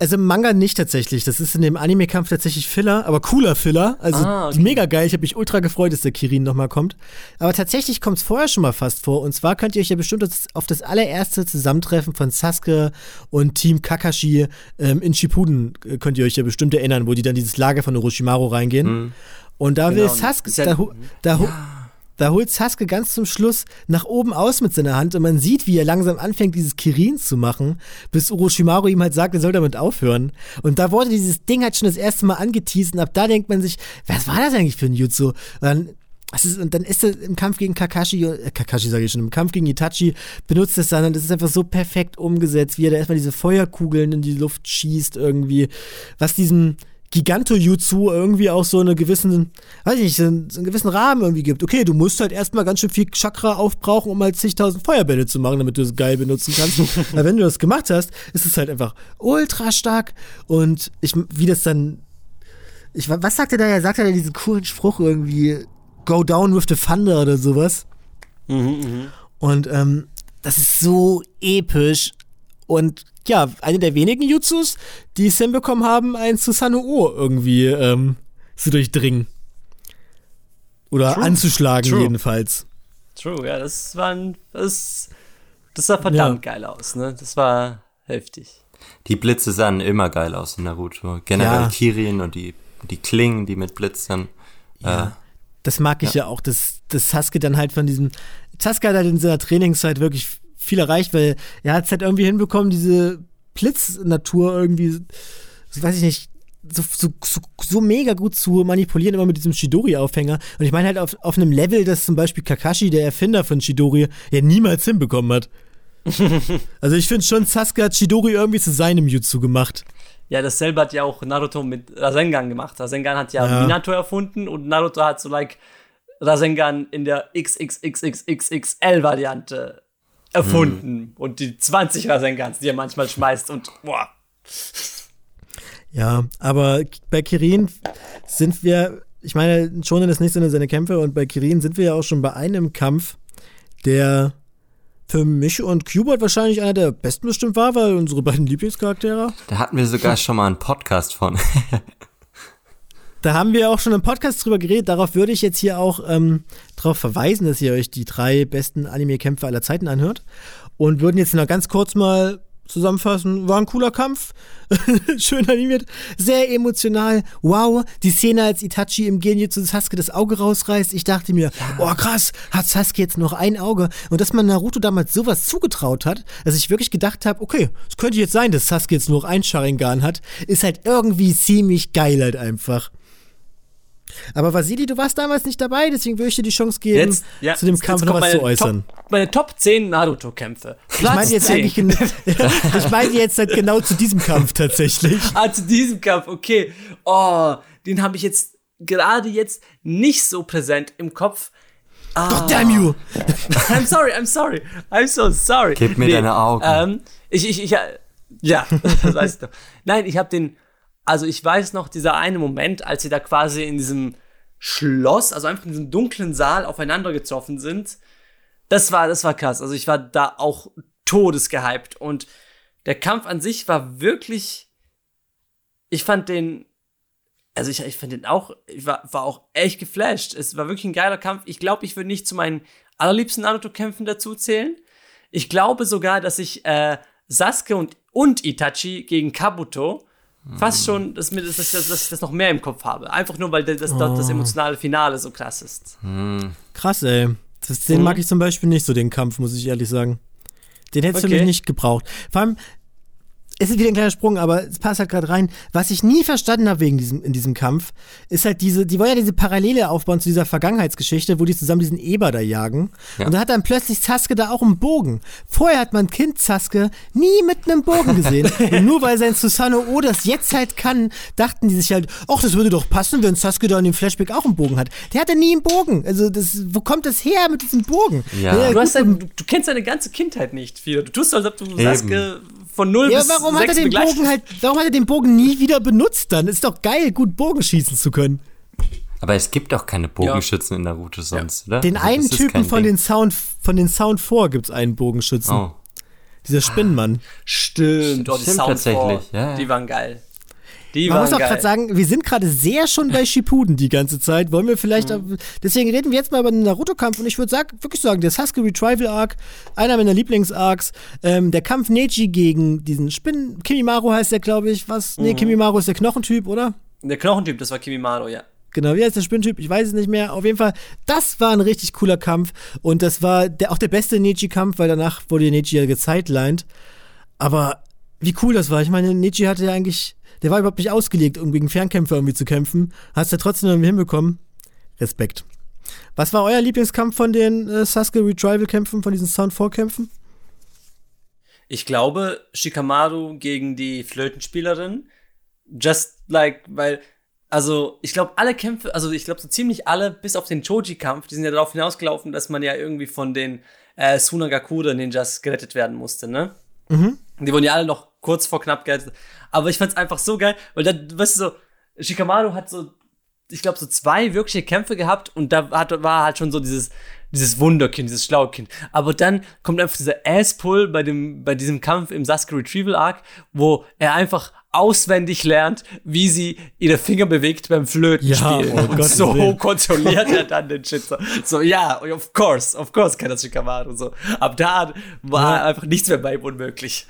Also im Manga nicht tatsächlich. Das ist in dem Anime-Kampf tatsächlich Filler, aber cooler Filler. Also ah, okay. mega geil. Ich habe mich ultra gefreut, dass der Kirin nochmal kommt. Aber tatsächlich kommt es vorher schon mal fast vor. Und zwar könnt ihr euch ja bestimmt auf das allererste Zusammentreffen von Sasuke und Team Kakashi ähm, in Shippuden könnt ihr euch ja bestimmt erinnern, wo die dann dieses Lager von Orochimaru reingehen. Mhm. Und da genau. will Sasuke... Da, da, ja. Da holt Sasuke ganz zum Schluss nach oben aus mit seiner Hand und man sieht, wie er langsam anfängt, dieses Kirin zu machen, bis Orochimaru ihm halt sagt, er soll damit aufhören. Und da wurde dieses Ding halt schon das erste Mal angeteased und ab da denkt man sich, was war das eigentlich für ein Jutsu? Und dann ist, und dann ist er im Kampf gegen Kakashi, äh, Kakashi sage ich schon, im Kampf gegen Itachi benutzt es dann und es ist einfach so perfekt umgesetzt, wie er da erstmal diese Feuerkugeln in die Luft schießt irgendwie, was diesen... Giganto-Jutsu irgendwie auch so eine gewissen, weiß ich nicht, so einen, so einen gewissen Rahmen irgendwie gibt. Okay, du musst halt erstmal ganz schön viel Chakra aufbrauchen, um halt zigtausend Feuerbälle zu machen, damit du es geil benutzen kannst. Aber wenn du das gemacht hast, ist es halt einfach ultra stark und ich, wie das dann, ich, was sagt er da? Er sagt ja diesen coolen Spruch irgendwie, go down with the thunder oder sowas. Mhm, mh. Und ähm, das ist so episch und ja, eine der wenigen Jutsus, die es hinbekommen haben, ein Susanoo irgendwie ähm, zu durchdringen. Oder True. anzuschlagen True. jedenfalls. True, ja, das war ein, das, das sah verdammt ja. geil aus, ne? Das war heftig. Die Blitze sahen immer geil aus in Naruto. Generell ja. Kirin und die, die Klingen, die mit Blitzern. Ja. Äh, das mag ich ja, ja auch, dass, dass Sasuke dann halt von diesem. Sasuke hat halt in seiner Trainingszeit wirklich viel erreicht, weil er hat es halt irgendwie hinbekommen, diese Blitznatur irgendwie, weiß ich nicht, so, so, so, so mega gut zu manipulieren, immer mit diesem Shidori-Aufhänger. Und ich meine halt auf, auf einem Level, das zum Beispiel Kakashi, der Erfinder von Shidori, ja niemals hinbekommen hat. Also ich finde schon, Sasuke hat Shidori irgendwie zu seinem Jutsu gemacht. Ja, dasselbe hat ja auch Naruto mit Rasengan gemacht. Rasengan hat ja, ja. Minato erfunden und Naruto hat so, like, Rasengan in der X X X X X X L-Variante erfunden. Hm. Und die zwanzig Rasengans, die er manchmal schmeißt und boah. Ja, aber bei Kirin sind wir, ich meine, schon in das nächste seine Kämpfe, und bei Kirin sind wir ja auch schon bei einem Kampf, der für mich und Qbert wahrscheinlich einer der besten bestimmt war, weil unsere beiden Lieblingscharaktere. Da hatten wir sogar schon mal einen Podcast von. Da haben wir auch schon im Podcast drüber geredet. Darauf würde ich jetzt hier auch ähm, darauf verweisen, dass ihr euch die drei besten Anime-Kämpfe aller Zeiten anhört. Und würden jetzt noch ganz kurz mal zusammenfassen. War ein cooler Kampf. Schön animiert. Sehr emotional. Wow. Die Szene, als Itachi im Genjutsu Sasuke das Auge rausreißt. Ich dachte mir, oh krass, hat Sasuke jetzt noch ein Auge? Und dass man Naruto damals sowas zugetraut hat, dass ich wirklich gedacht habe, okay, es könnte jetzt sein, dass Sasuke jetzt nur noch ein Sharingan hat, ist halt irgendwie ziemlich geil halt einfach. Aber Vasili, du warst damals nicht dabei, deswegen würde ich dir die Chance geben, jetzt, ja, zu dem jetzt, Kampf jetzt noch was zu äußern. Top, meine Top zehn Naruto-Kämpfe. Ich meine jetzt, ich meine jetzt halt genau zu diesem Kampf tatsächlich. Ah, zu diesem Kampf, okay. Oh, den habe ich jetzt gerade jetzt nicht so präsent im Kopf. Ah. God damn you! I'm sorry, I'm sorry. I'm so sorry. Gib mir nee, deine Augen. Ähm, ich, ich, ich, ja, das weiß ich doch. Nein, ich habe den Also ich weiß noch, dieser eine Moment, als sie da quasi in diesem Schloss, also einfach in diesem dunklen Saal aufeinander getroffen sind, das war, das war krass. Also ich war da auch todesgehypt. Und der Kampf an sich war wirklich, ich fand den, also ich, ich fand den auch, ich war, war auch echt geflasht. Es war wirklich ein geiler Kampf. Ich glaube, ich würde nicht zu meinen allerliebsten Naruto-Kämpfen dazu zählen. Ich glaube sogar, dass ich äh, Sasuke und, und Itachi gegen Kabuto fast schon, dass, mir das, dass, dass ich das noch mehr im Kopf habe. Einfach nur, weil das, oh. das, das emotionale Finale so krass ist. Hm. Krass, ey. Das, den hm. mag ich zum Beispiel nicht so, den Kampf, muss ich ehrlich sagen. Den hättest okay. du mich nicht gebraucht. Vor allem, es ist wieder ein kleiner Sprung, aber es passt halt gerade rein. Was ich nie verstanden habe wegen diesem, in diesem Kampf, ist halt diese, die wollen ja diese Parallele aufbauen zu dieser Vergangenheitsgeschichte, wo die zusammen diesen Eber da jagen. Ja. Und dann hat dann plötzlich Sasuke da auch einen Bogen. Vorher hat man Kind Sasuke nie mit einem Bogen gesehen. Und nur weil sein Susanoo das jetzt halt kann, dachten die sich halt, ach, das würde doch passen, wenn Sasuke da in dem Flashback auch einen Bogen hat. Der hatte nie einen Bogen. Also, das, wo kommt das her mit diesem Bogen? Ja. Ja, du, hast halt, du, du kennst deine ganze Kindheit nicht, Firo. Du tust, als ob du Eben. Sasuke von null ja, bis warum hat er den Bogen halt, warum hat er den Bogen nie wieder benutzt dann? Ist doch geil, gut Bogen schießen zu können. Aber es gibt doch keine Bogenschützen ja. in Naruto sonst, ja. oder? Den also, einen Typen von den, Sound, von den Sound vier gibt's einen Bogenschützen. Oh. Dieser Spinnenmann. Stimmt, doch, die Stimmt, Sound tatsächlich. vier, ja, ja. Die waren geil. Die Man muss auch gerade sagen, wir sind gerade sehr schon bei Shippuden die ganze Zeit. Wollen wir vielleicht, mhm. deswegen reden wir jetzt mal über den Naruto-Kampf, und ich würde sag, wirklich sagen, der Sasuke Retrieval-Arc, einer meiner Lieblings-Arcs, ähm, der Kampf Neji gegen diesen Spinnen, Kimimaro heißt der, glaube ich, was? Mhm. Nee, Kimimaro ist der Knochentyp, oder? Der Knochentyp, das war Kimimaro, ja. Genau, wie heißt der Spinnentyp? Ich weiß es nicht mehr. Auf jeden Fall, das war ein richtig cooler Kampf, und das war der, auch der beste Neji-Kampf, weil danach wurde Neji ja gezeitlined. Aber wie cool das war. Ich meine, Neji hatte ja eigentlich Der war überhaupt nicht ausgelegt, um gegen Fernkämpfer irgendwie zu kämpfen. Hast du ja trotzdem irgendwie hinbekommen. Respekt. Was war euer Lieblingskampf von den äh, Sasuke Retrieval-Kämpfen, von diesen Sound vier Kämpfen? Ich glaube, Shikamaru gegen die Flötenspielerin. Just like, weil, also, ich glaube, alle Kämpfe, also ich glaube so ziemlich alle, bis auf den Choji-Kampf, die sind ja darauf hinausgelaufen, dass man ja irgendwie von den äh, Sunagakure-Ninjas gerettet werden musste, ne? Mhm. Die wurden ja alle noch kurz vor knapp gerettet. Aber ich fand's einfach so geil, weil da, weißt du, so, Shikamaru hat so, ich glaube, so zwei wirkliche Kämpfe gehabt, und da hat, war halt schon so dieses, dieses Wunderkind, dieses schlaue Kind. Aber dann kommt einfach dieser Ass-Pull bei dem, bei diesem Kampf im Sasuke Retrieval Arc, wo er einfach auswendig lernt, wie sie ihre Finger bewegt beim Flötenspielen. Ja, oh, und Gott, so Willen. Kontrolliert er dann den Shit. So, so ja, of course, of course kann das Shikamaru. So. Ab da war ja. einfach nichts mehr bei ihm unmöglich.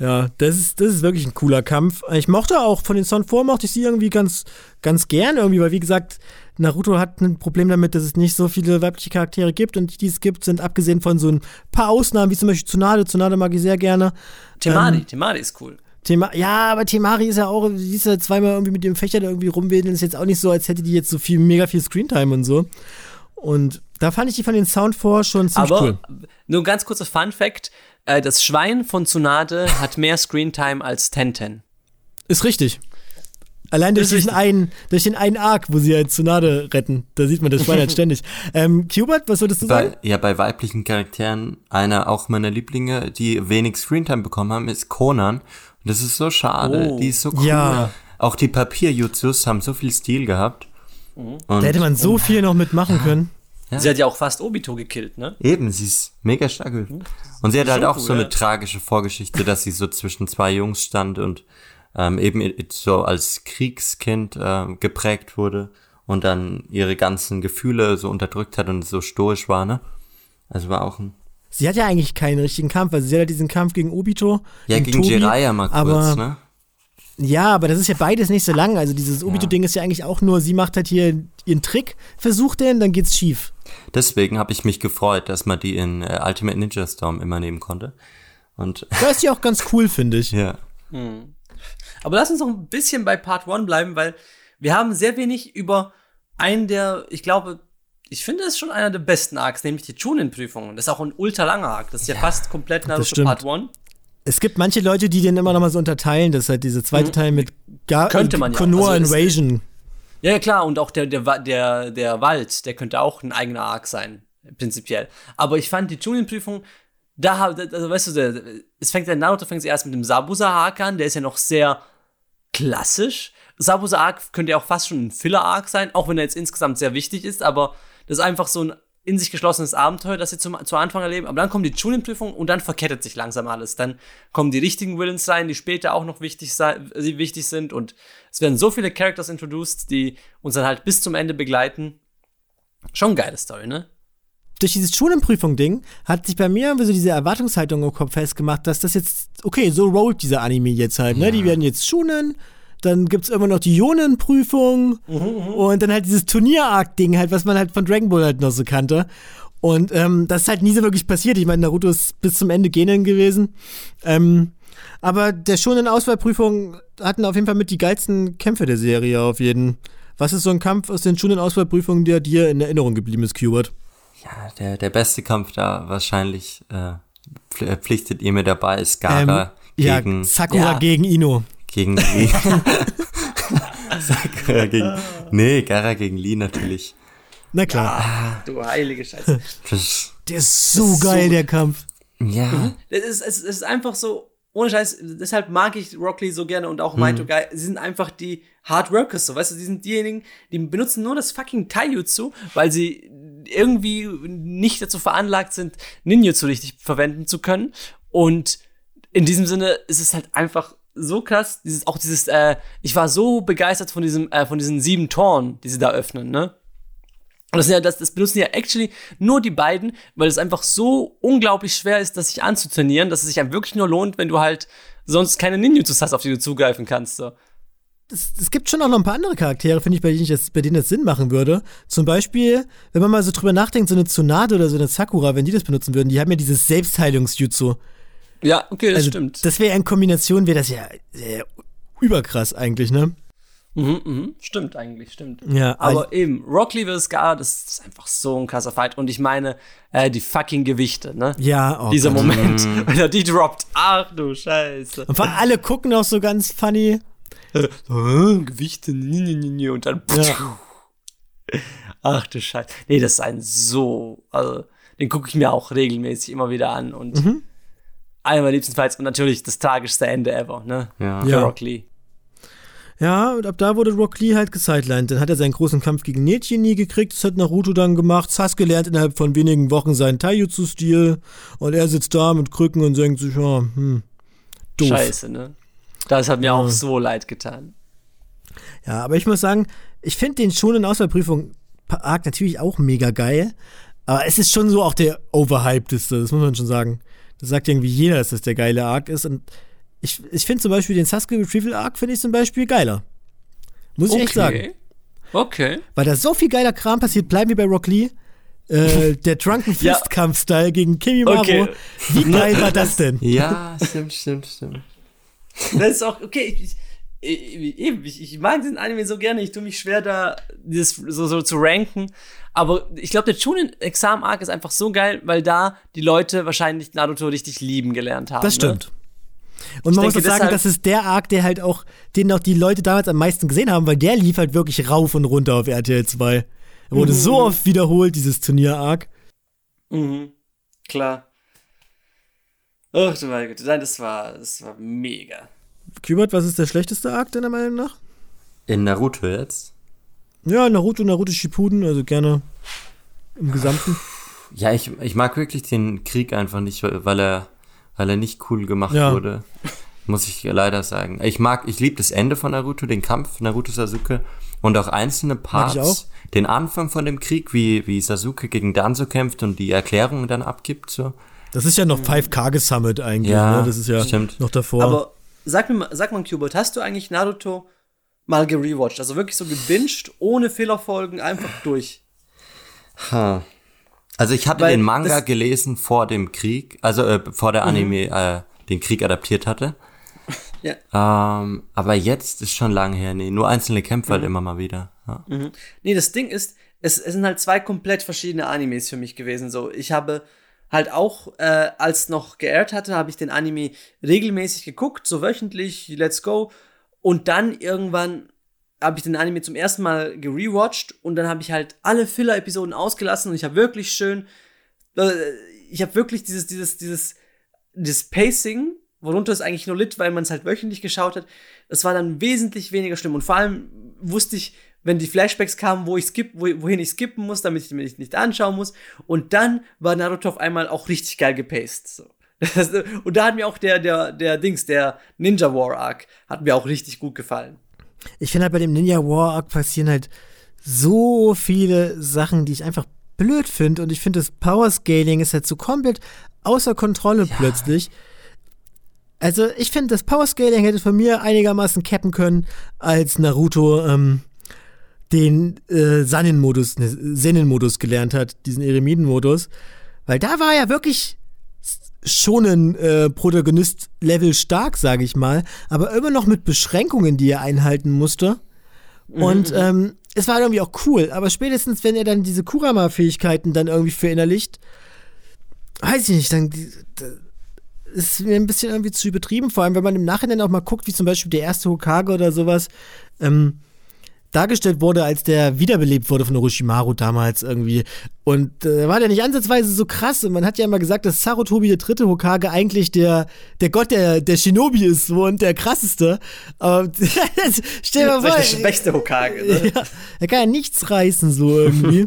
Ja, das ist, das ist wirklich ein cooler Kampf. Ich mochte auch, von den Sound vier mochte ich sie irgendwie ganz, ganz gern irgendwie, weil wie gesagt, Naruto hat ein Problem damit, dass es nicht so viele weibliche Charaktere gibt, und die, die es gibt, sind abgesehen von so ein paar Ausnahmen, wie zum Beispiel Tsunade. Tsunade mag ich sehr gerne. Temari, ähm, Temari ist cool. Thema, ja, aber Temari ist ja auch, die ist ja zweimal irgendwie mit dem Fächer da irgendwie rumwedeln, ist jetzt auch nicht so, als hätte die jetzt so viel, mega viel Screentime und so. Und da fand ich die von den Sound vor schon ziemlich aber, cool. Aber, nur ein ganz kurzer Fun-Fact, äh, das Schwein von Tsunade hat mehr Screentime als Tenten. Ist richtig. Allein durch diesen einen, durch den einen Arc, wo sie halt Tsunade retten. Da sieht man das Schwein halt ständig. Ähm, Qbert, was würdest du bei, sagen? Ja, bei weiblichen Charakteren, einer auch meiner Lieblinge, die wenig Screentime bekommen haben, ist Conan. Und das ist so schade. Oh, die ist so cool. Ja. Auch die Papier-Jutsus haben so viel Stil gehabt. Mhm. Da hätte man so oh. viel noch mitmachen ja. können. Ja. Sie hat ja auch fast Obito gekillt, ne? Eben, sie ist mega stark. Mhm. Und sie hat halt auch cool, so eine ja. tragische Vorgeschichte, dass sie so zwischen zwei Jungs stand und Ähm, eben so als Kriegskind äh, geprägt wurde und dann ihre ganzen Gefühle so unterdrückt hat und so stoisch war, ne? Also war auch ein... Sie hat ja eigentlich keinen richtigen Kampf, also sie hat ja diesen Kampf gegen Obito. Ja, gegen, gegen Tobi, Jiraiya mal kurz, aber, ne? Ja, aber das ist ja beides nicht so lang, also dieses Obito-Ding ja. ist ja eigentlich auch nur, sie macht halt hier ihren Trick, versucht den, dann geht's schief. Deswegen habe ich mich gefreut, dass man die in äh, Ultimate Ninja Storm immer nehmen konnte. Und da ist die auch ganz cool, finde ich. Ja. Hm. Aber lass uns noch ein bisschen bei Part eins bleiben, weil wir haben sehr wenig über einen der, ich glaube, ich finde es schon einer der besten Arcs, nämlich die Chunin-Prüfungen. Das ist auch ein ultra langer Arc, das ist ja, ja fast komplett Naruto Part eins. Es gibt manche Leute, die den immer noch mal so unterteilen, das ist halt dieser zweite mhm. Teil mit Ga- könnte man ja. Konoha also Invasion. Ja, ja, klar, und auch der, der, der, der Wald, der könnte auch ein eigener Arc sein, prinzipiell. Aber ich fand die Chunin-Prüfung, da, also weißt du, es fängt der Naruto fängt erst mit dem Sabusa-Arc an, der ist ja noch sehr klassisch. Sabusa-Arc könnte ja auch fast schon ein Filler-Arc sein, auch wenn er jetzt insgesamt sehr wichtig ist, aber das ist einfach so ein in sich geschlossenes Abenteuer, das sie zum, zu Anfang erleben. Aber dann kommt die Chunin-Prüfung und dann verkettet sich langsam alles. Dann kommen die richtigen Villains rein, die später auch noch wichtig, sein, wichtig sind und es werden so viele Characters introduced, die uns dann halt bis zum Ende begleiten. Schon eine geile Story, ne? Durch dieses Schulenprüfung-Ding hat sich bei mir so diese Erwartungshaltung im Kopf festgemacht, dass das jetzt, okay, so rollt dieser Anime jetzt halt, ne? Ja. Die werden jetzt Schunen, dann gibt's immer noch die Jonen-Prüfung mhm, und dann halt dieses Turnier-Arc-Ding halt, was man halt von Dragon Ball halt noch so kannte. Und ähm, das ist halt nie so wirklich passiert. Ich meine, Naruto ist bis zum Ende Genin gewesen. Ähm, aber der Schunen-Auswahlprüfung hatten auf jeden Fall mit die geilsten Kämpfe der Serie auf jeden. Was ist so ein Kampf aus den Schunen-Auswahlprüfungen, der dir in Erinnerung geblieben ist, Qbert? Ja, der, der beste Kampf da wahrscheinlich, äh, pflichtet ihr mir dabei, ist Gaara ähm, gegen... Ja, Sakura ja, gegen Ino. Gegen Lee. Sakura gegen... Nee, Gaara gegen Lee natürlich. Na klar. Ja, du heilige Scheiße. Das, der ist so ist geil, so, der Kampf. Ja. Mhm. Das ist, es ist einfach so... Ohne Scheiß, deshalb mag ich Rock Lee so gerne und auch Maito Guy. Mhm. Sie sind einfach die Hard Workers, so, weißt du, sie sind diejenigen, die benutzen nur das fucking Taijutsu, weil sie irgendwie nicht dazu veranlagt sind, Ninjutsu richtig verwenden zu können. Und in diesem Sinne ist es halt einfach so krass, dieses, auch dieses, äh, ich war so begeistert von diesem, äh, von diesen sieben Toren, die sie da öffnen, ne? Und das, ja, das, das benutzen ja actually nur die beiden, weil es einfach so unglaublich schwer ist, das sich anzutrainieren, dass es sich einem wirklich nur lohnt, wenn du halt sonst keine Ninjutsus hast, auf die du zugreifen kannst. So. Es, es gibt schon auch noch ein paar andere Charaktere, finde ich, bei denen, das, bei denen das Sinn machen würde. Zum Beispiel, wenn man mal so drüber nachdenkt, so eine Tsunade oder so eine Sakura, wenn die das benutzen würden, die haben ja dieses Selbstheilungs-Jutsu. Ja, okay, das also, stimmt. Das wäre in Kombination, wäre das ja äh, überkrass eigentlich, ne? Mhm, mhm, stimmt eigentlich, stimmt. Ja, aber eben, Rock Lee versus Gaara, das ist einfach so ein krasser Fight. Und ich meine, äh, die fucking Gewichte, ne? Ja, oh dieser Gott. Moment, mm. wenn er die droppt. Ach du Scheiße. Und vor allem alle gucken auch so ganz funny. Gewichte, und dann ja. Ach du Scheiße. Nee, das ist ein so, also, den gucke ich mir auch regelmäßig immer wieder an. Und mhm. einer meiner liebsten Fights und natürlich das tragischste Ende ever, ne? Ja. Für ja. Rock Lee. Ja, und ab da wurde Rock Lee halt gesidelined. Dann hat er seinen großen Kampf gegen Neji nie gekriegt. Das hat Naruto dann gemacht. Sasuke lernt innerhalb von wenigen Wochen seinen Taijutsu-Stil. Und er sitzt da mit Krücken und denkt sich, ja, hm, doof. Scheiße, ne? Das hat mir ja. auch so leid getan. Ja, aber ich muss sagen, ich finde den Shonen-Auswahlprüfung-Arc natürlich auch mega geil. Aber es ist schon so auch der overhypedeste, das muss man schon sagen. Das sagt irgendwie jeder, dass das der geile Arc ist. Und Ich, ich finde zum Beispiel den Sasuke Retrieval Arc finde ich zum Beispiel geiler. Muss ich okay. echt sagen. Okay. Weil da so viel geiler Kram passiert, bleiben wir bei Rock Lee. Äh, der Drunken Fist Kampf Style gegen Kimimaro. Okay. Wie geil war das denn? Ja, stimmt, stimmt, stimmt. Das ist auch, okay, ich, ich, ich, ich mag den Anime so gerne, ich tue mich schwer, da das so, so zu ranken. Aber ich glaube, der Chunin-Examen-Arc ist einfach so geil, weil da die Leute wahrscheinlich Naruto richtig lieben gelernt haben. Das stimmt. Ne? Und ich man denke, muss auch sagen, das ist der Arc, der halt auch, den auch die Leute damals am meisten gesehen haben, weil der lief halt wirklich rauf und runter auf R T L zwei. Er wurde mhm. so oft wiederholt, dieses Turnier-Arc. Mhm, klar. Ach du meine Güte, nein, das war, das war mega. Qbert, was ist der schlechteste Arc deiner Meinung nach? In Naruto jetzt? Ja, Naruto, Naruto Shippuden, also gerne im Gesamten. Ja, ich, ich mag wirklich den Krieg einfach nicht, weil er weil er nicht cool gemacht ja. wurde, muss ich leider sagen. Ich mag, ich liebe das Ende von Naruto, den Kampf Naruto Sasuke und auch einzelne Parts. Mag ich auch. Den Anfang von dem Krieg, wie, wie Sasuke gegen Danzo kämpft und die Erklärung dann abgibt. So. Das ist ja noch Five Kage Summit eigentlich, ja, ne? Das ist ja stimmt. noch davor. Aber sag mir, sag mal, Qbert, hast du eigentlich Naruto mal gerewatcht? Also wirklich so gebinged, ohne Fehlerfolgen, einfach durch? Ha. Also ich hatte Weil den Manga gelesen vor dem Krieg, also äh, vor der Anime mhm. äh, den Krieg adaptiert hatte. Ja. Ähm, aber jetzt ist schon lange her, nee, nur einzelne Kämpfe mhm. halt immer mal wieder. Ja. Mhm. Nee, das Ding ist, es, es sind halt zwei komplett verschiedene Animes für mich gewesen. So, ich habe halt auch, äh, als noch geehrt hatte, habe ich den Anime regelmäßig geguckt, so wöchentlich, let's go. Und dann irgendwann habe ich den Anime zum ersten Mal gerewatcht und dann habe ich halt alle Filler-Episoden ausgelassen und ich habe wirklich schön, äh, ich habe wirklich dieses, dieses, dieses, dieses Pacing, worunter es eigentlich nur litt, weil man es halt wöchentlich geschaut hat, es war dann wesentlich weniger schlimm und vor allem wusste ich, wenn die Flashbacks kamen, wo ich skip, wo, wohin ich skippen muss, damit ich mich nicht anschauen muss und dann war Naruto auf einmal auch richtig geil gepaced, so. Das, und da hat mir auch der, der, der Dings, der Ninja War Arc, hat mir auch richtig gut gefallen. Ich finde halt bei dem Ninja War Arc passieren halt so viele Sachen, die ich einfach blöd finde. Und ich finde, das Power Scaling ist halt so komplett außer Kontrolle ja. plötzlich. Also ich finde, das Power Scaling hätte von mir einigermaßen cappen können, als Naruto ähm, den äh, Sanin-Modus, ne, Senin-Modus gelernt hat, diesen Eremiden-Modus. Weil da war ja wirklich schon ein äh, Protagonist-Level stark, sage ich mal, aber immer noch mit Beschränkungen, die er einhalten musste. Und mhm. ähm, es war irgendwie auch cool, aber spätestens, wenn er dann diese Kurama-Fähigkeiten dann irgendwie verinnerlicht, weiß ich nicht, dann ist mir ein bisschen irgendwie zu übertrieben, vor allem, wenn man im Nachhinein auch mal guckt, wie zum Beispiel der erste Hokage oder sowas ähm, dargestellt wurde, als der wiederbelebt wurde von Orochimaru damals irgendwie. Und äh, war der nicht ansatzweise so krass. Und man hat ja immer gesagt, dass Sarutobi, der dritte Hokage, eigentlich der, der Gott der, der Shinobi ist so, und der krasseste. Aber stell dir mal vor. Das ist der schwächste Hokage. Ne? Ja, er kann ja nichts reißen so irgendwie.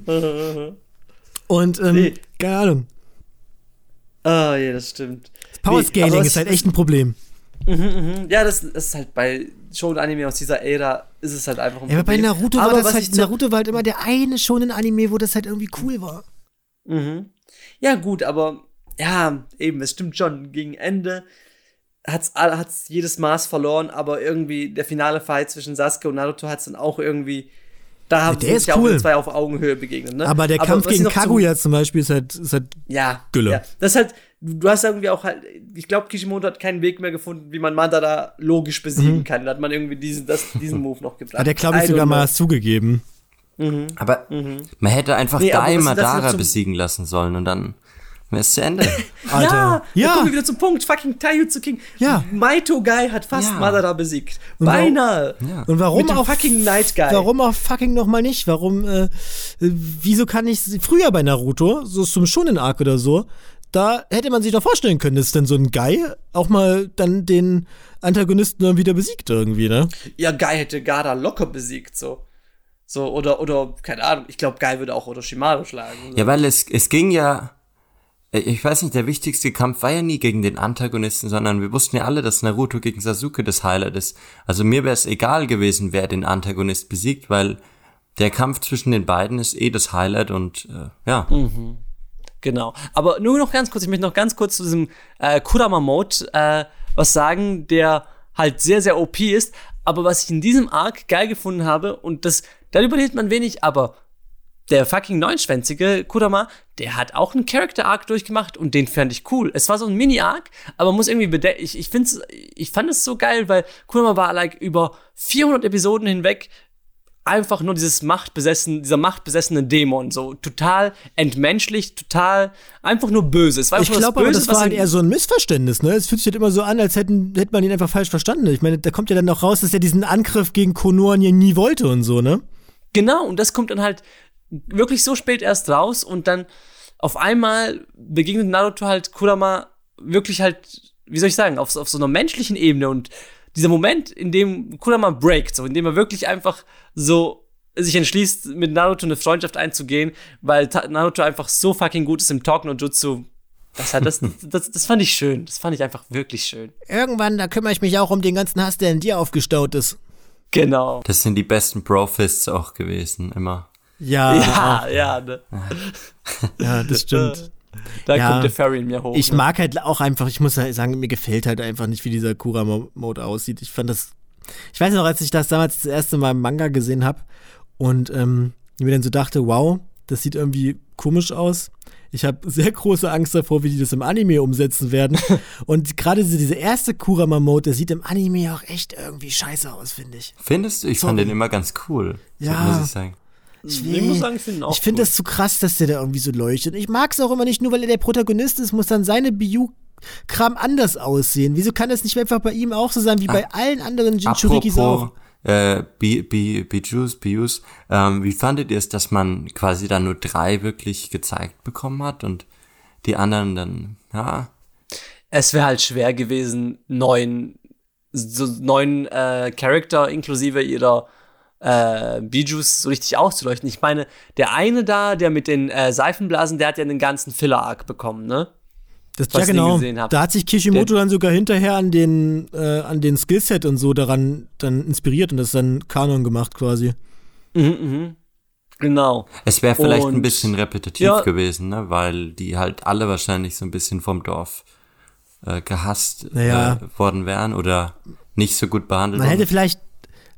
Und ähm, nee. keine Ahnung. Ah, oh, ja, das stimmt. Das Power Scaling nee, ist halt echt ein Problem. Mhm, mhm. Ja, das, das ist halt bei Shonen-Anime aus dieser Ära ist es halt einfach ein ja, aber bei Naruto war aber das halt, Naruto war halt immer der eine Shonen-Anime, wo das halt irgendwie cool war. Mhm. Ja, gut, aber ja, eben, es stimmt schon, gegen Ende hat's, hat's jedes Maß verloren, aber irgendwie der finale Fight zwischen Sasuke und Naruto hat's dann auch irgendwie, da haben ja, sich ja cool. auch die zwei auf Augenhöhe begegnet. Ne? Aber der aber Kampf gegen Kaguya zu, zum Beispiel ist halt, ist halt ja, Gülle. Ja, das ist halt Du hast irgendwie auch halt, ich glaube, Kishimoto hat keinen Weg mehr gefunden, wie man Madara logisch besiegen mhm. kann. Da hat man irgendwie diesen, das, diesen Move noch geplant. Hat er, glaube ich, sogar know. mal zugegeben. Mhm. Aber mhm. man hätte einfach nee, Dai Madara besiegen lassen sollen und dann wäre es zu Ende. Alter. Ja, ja, dann kommen wir wieder zum Punkt. Fucking Taijutsu King. Ja. Maito Guy hat fast ja. Madara besiegt. Und Beinahe. Ja. Und warum Mit dem auch fucking Night Guy? Warum auch fucking nochmal nicht? Warum, äh, wieso kann ich früher bei Naruto, so zum Shonen-Arc oder so, da hätte man sich doch vorstellen können, dass dann so ein Guy auch mal dann den Antagonisten dann wieder besiegt irgendwie, ne? Ja, Guy hätte Gaara locker besiegt, so. So, oder, oder keine Ahnung, ich glaube, Guy würde auch Orochimaru schlagen. So. Ja, weil es, es ging ja, ich weiß nicht, der wichtigste Kampf war ja nie gegen den Antagonisten, sondern wir wussten ja alle, dass Naruto gegen Sasuke das Highlight ist. Also mir wäre es egal gewesen, wer den Antagonist besiegt, weil der Kampf zwischen den beiden ist eh das Highlight und, äh, ja. Mhm. Genau, aber nur noch ganz kurz, ich möchte noch ganz kurz zu diesem äh, Kurama-Mode äh, was sagen, der halt sehr, sehr O P ist, aber was ich in diesem Arc geil gefunden habe, und das, darüber redet man wenig, aber der fucking Neunschwänzige, Kurama, der hat auch einen Character-Arc durchgemacht und den fand ich cool. Es war so ein Mini-Arc, aber muss irgendwie bedenken, ich, ich, find's, ich fand es so geil, weil Kurama war like über vierhundert Episoden hinweg einfach nur dieses machtbesessen, dieser machtbesessene Dämon, so total entmenschlich, total einfach nur böse. Es war ich glaube, das, das war halt eher so ein Missverständnis, ne? Es fühlt sich halt immer so an, als hätten, hätte man ihn einfach falsch verstanden. Ich meine, da kommt ja dann auch raus, dass er diesen Angriff gegen Konoha ja nie wollte und so, ne? Genau, und das kommt dann halt wirklich so spät erst raus und dann auf einmal begegnet Naruto halt Kurama wirklich halt, wie soll ich sagen, auf, auf so einer menschlichen Ebene und dieser Moment, in dem Kurama breakt, so, in dem er wirklich einfach so sich entschließt, mit Naruto eine Freundschaft einzugehen, weil Ta- Naruto einfach so fucking gut ist im Talk no Jutsu. Das, das, das, das fand ich schön. Das fand ich einfach wirklich schön. Irgendwann, da kümmere ich mich auch um den ganzen Hass, der in dir aufgestaut ist. Genau. Das sind die besten Bro-Fists auch gewesen, immer. Ja. Ja, ja. Ne? Ja, das stimmt. Da ja, kommt der Fairy in mir hoch. Ich ne? mag halt auch einfach, ich muss halt sagen, mir gefällt halt einfach nicht, wie dieser Kurama-Mode aussieht. Ich fand das, ich weiß noch, als ich das damals das erste Mal im Manga gesehen habe und ähm, mir dann so dachte, wow, das sieht irgendwie komisch aus. Ich habe sehr große Angst davor, wie die das im Anime umsetzen werden. Und gerade diese, diese erste Kurama-Mode, der sieht im Anime auch echt irgendwie scheiße aus, finde ich. Findest du? Ich so, fand den immer ganz cool. Ja. Muss ich sagen. Ich, ich muss sagen, auch ich finde das so krass, dass der da irgendwie so leuchtet. Ich mag es auch immer nicht, nur weil er der Protagonist ist, muss dann seine Biu-Kram anders aussehen. Wieso kann das nicht einfach bei ihm auch so sein, wie bei Ach, allen anderen Jinchurikis auch? Äh, Bi- Bi- Bijus, Bius, ähm, wie fandet ihr es, dass man quasi dann nur drei wirklich gezeigt bekommen hat und die anderen dann, ja? Es wäre halt schwer gewesen, neun, so neun äh, Charakter inklusive ihrer Äh, Bijus so richtig auszuleuchten. Ich meine, der eine da, der mit den äh, Seifenblasen, der hat ja den ganzen Filler-Arc bekommen, ne? Das, ja, genau. Da hat sich Kishimoto der, dann sogar hinterher an den, äh, an den Skillset und so daran dann inspiriert und das dann Kanon gemacht quasi. Mhm, mh. Genau. Es wäre vielleicht und, ein bisschen repetitiv ja, gewesen, ne? Weil die halt alle wahrscheinlich so ein bisschen vom Dorf äh, gehasst ja. äh, worden wären oder nicht so gut behandelt. Man hätte vielleicht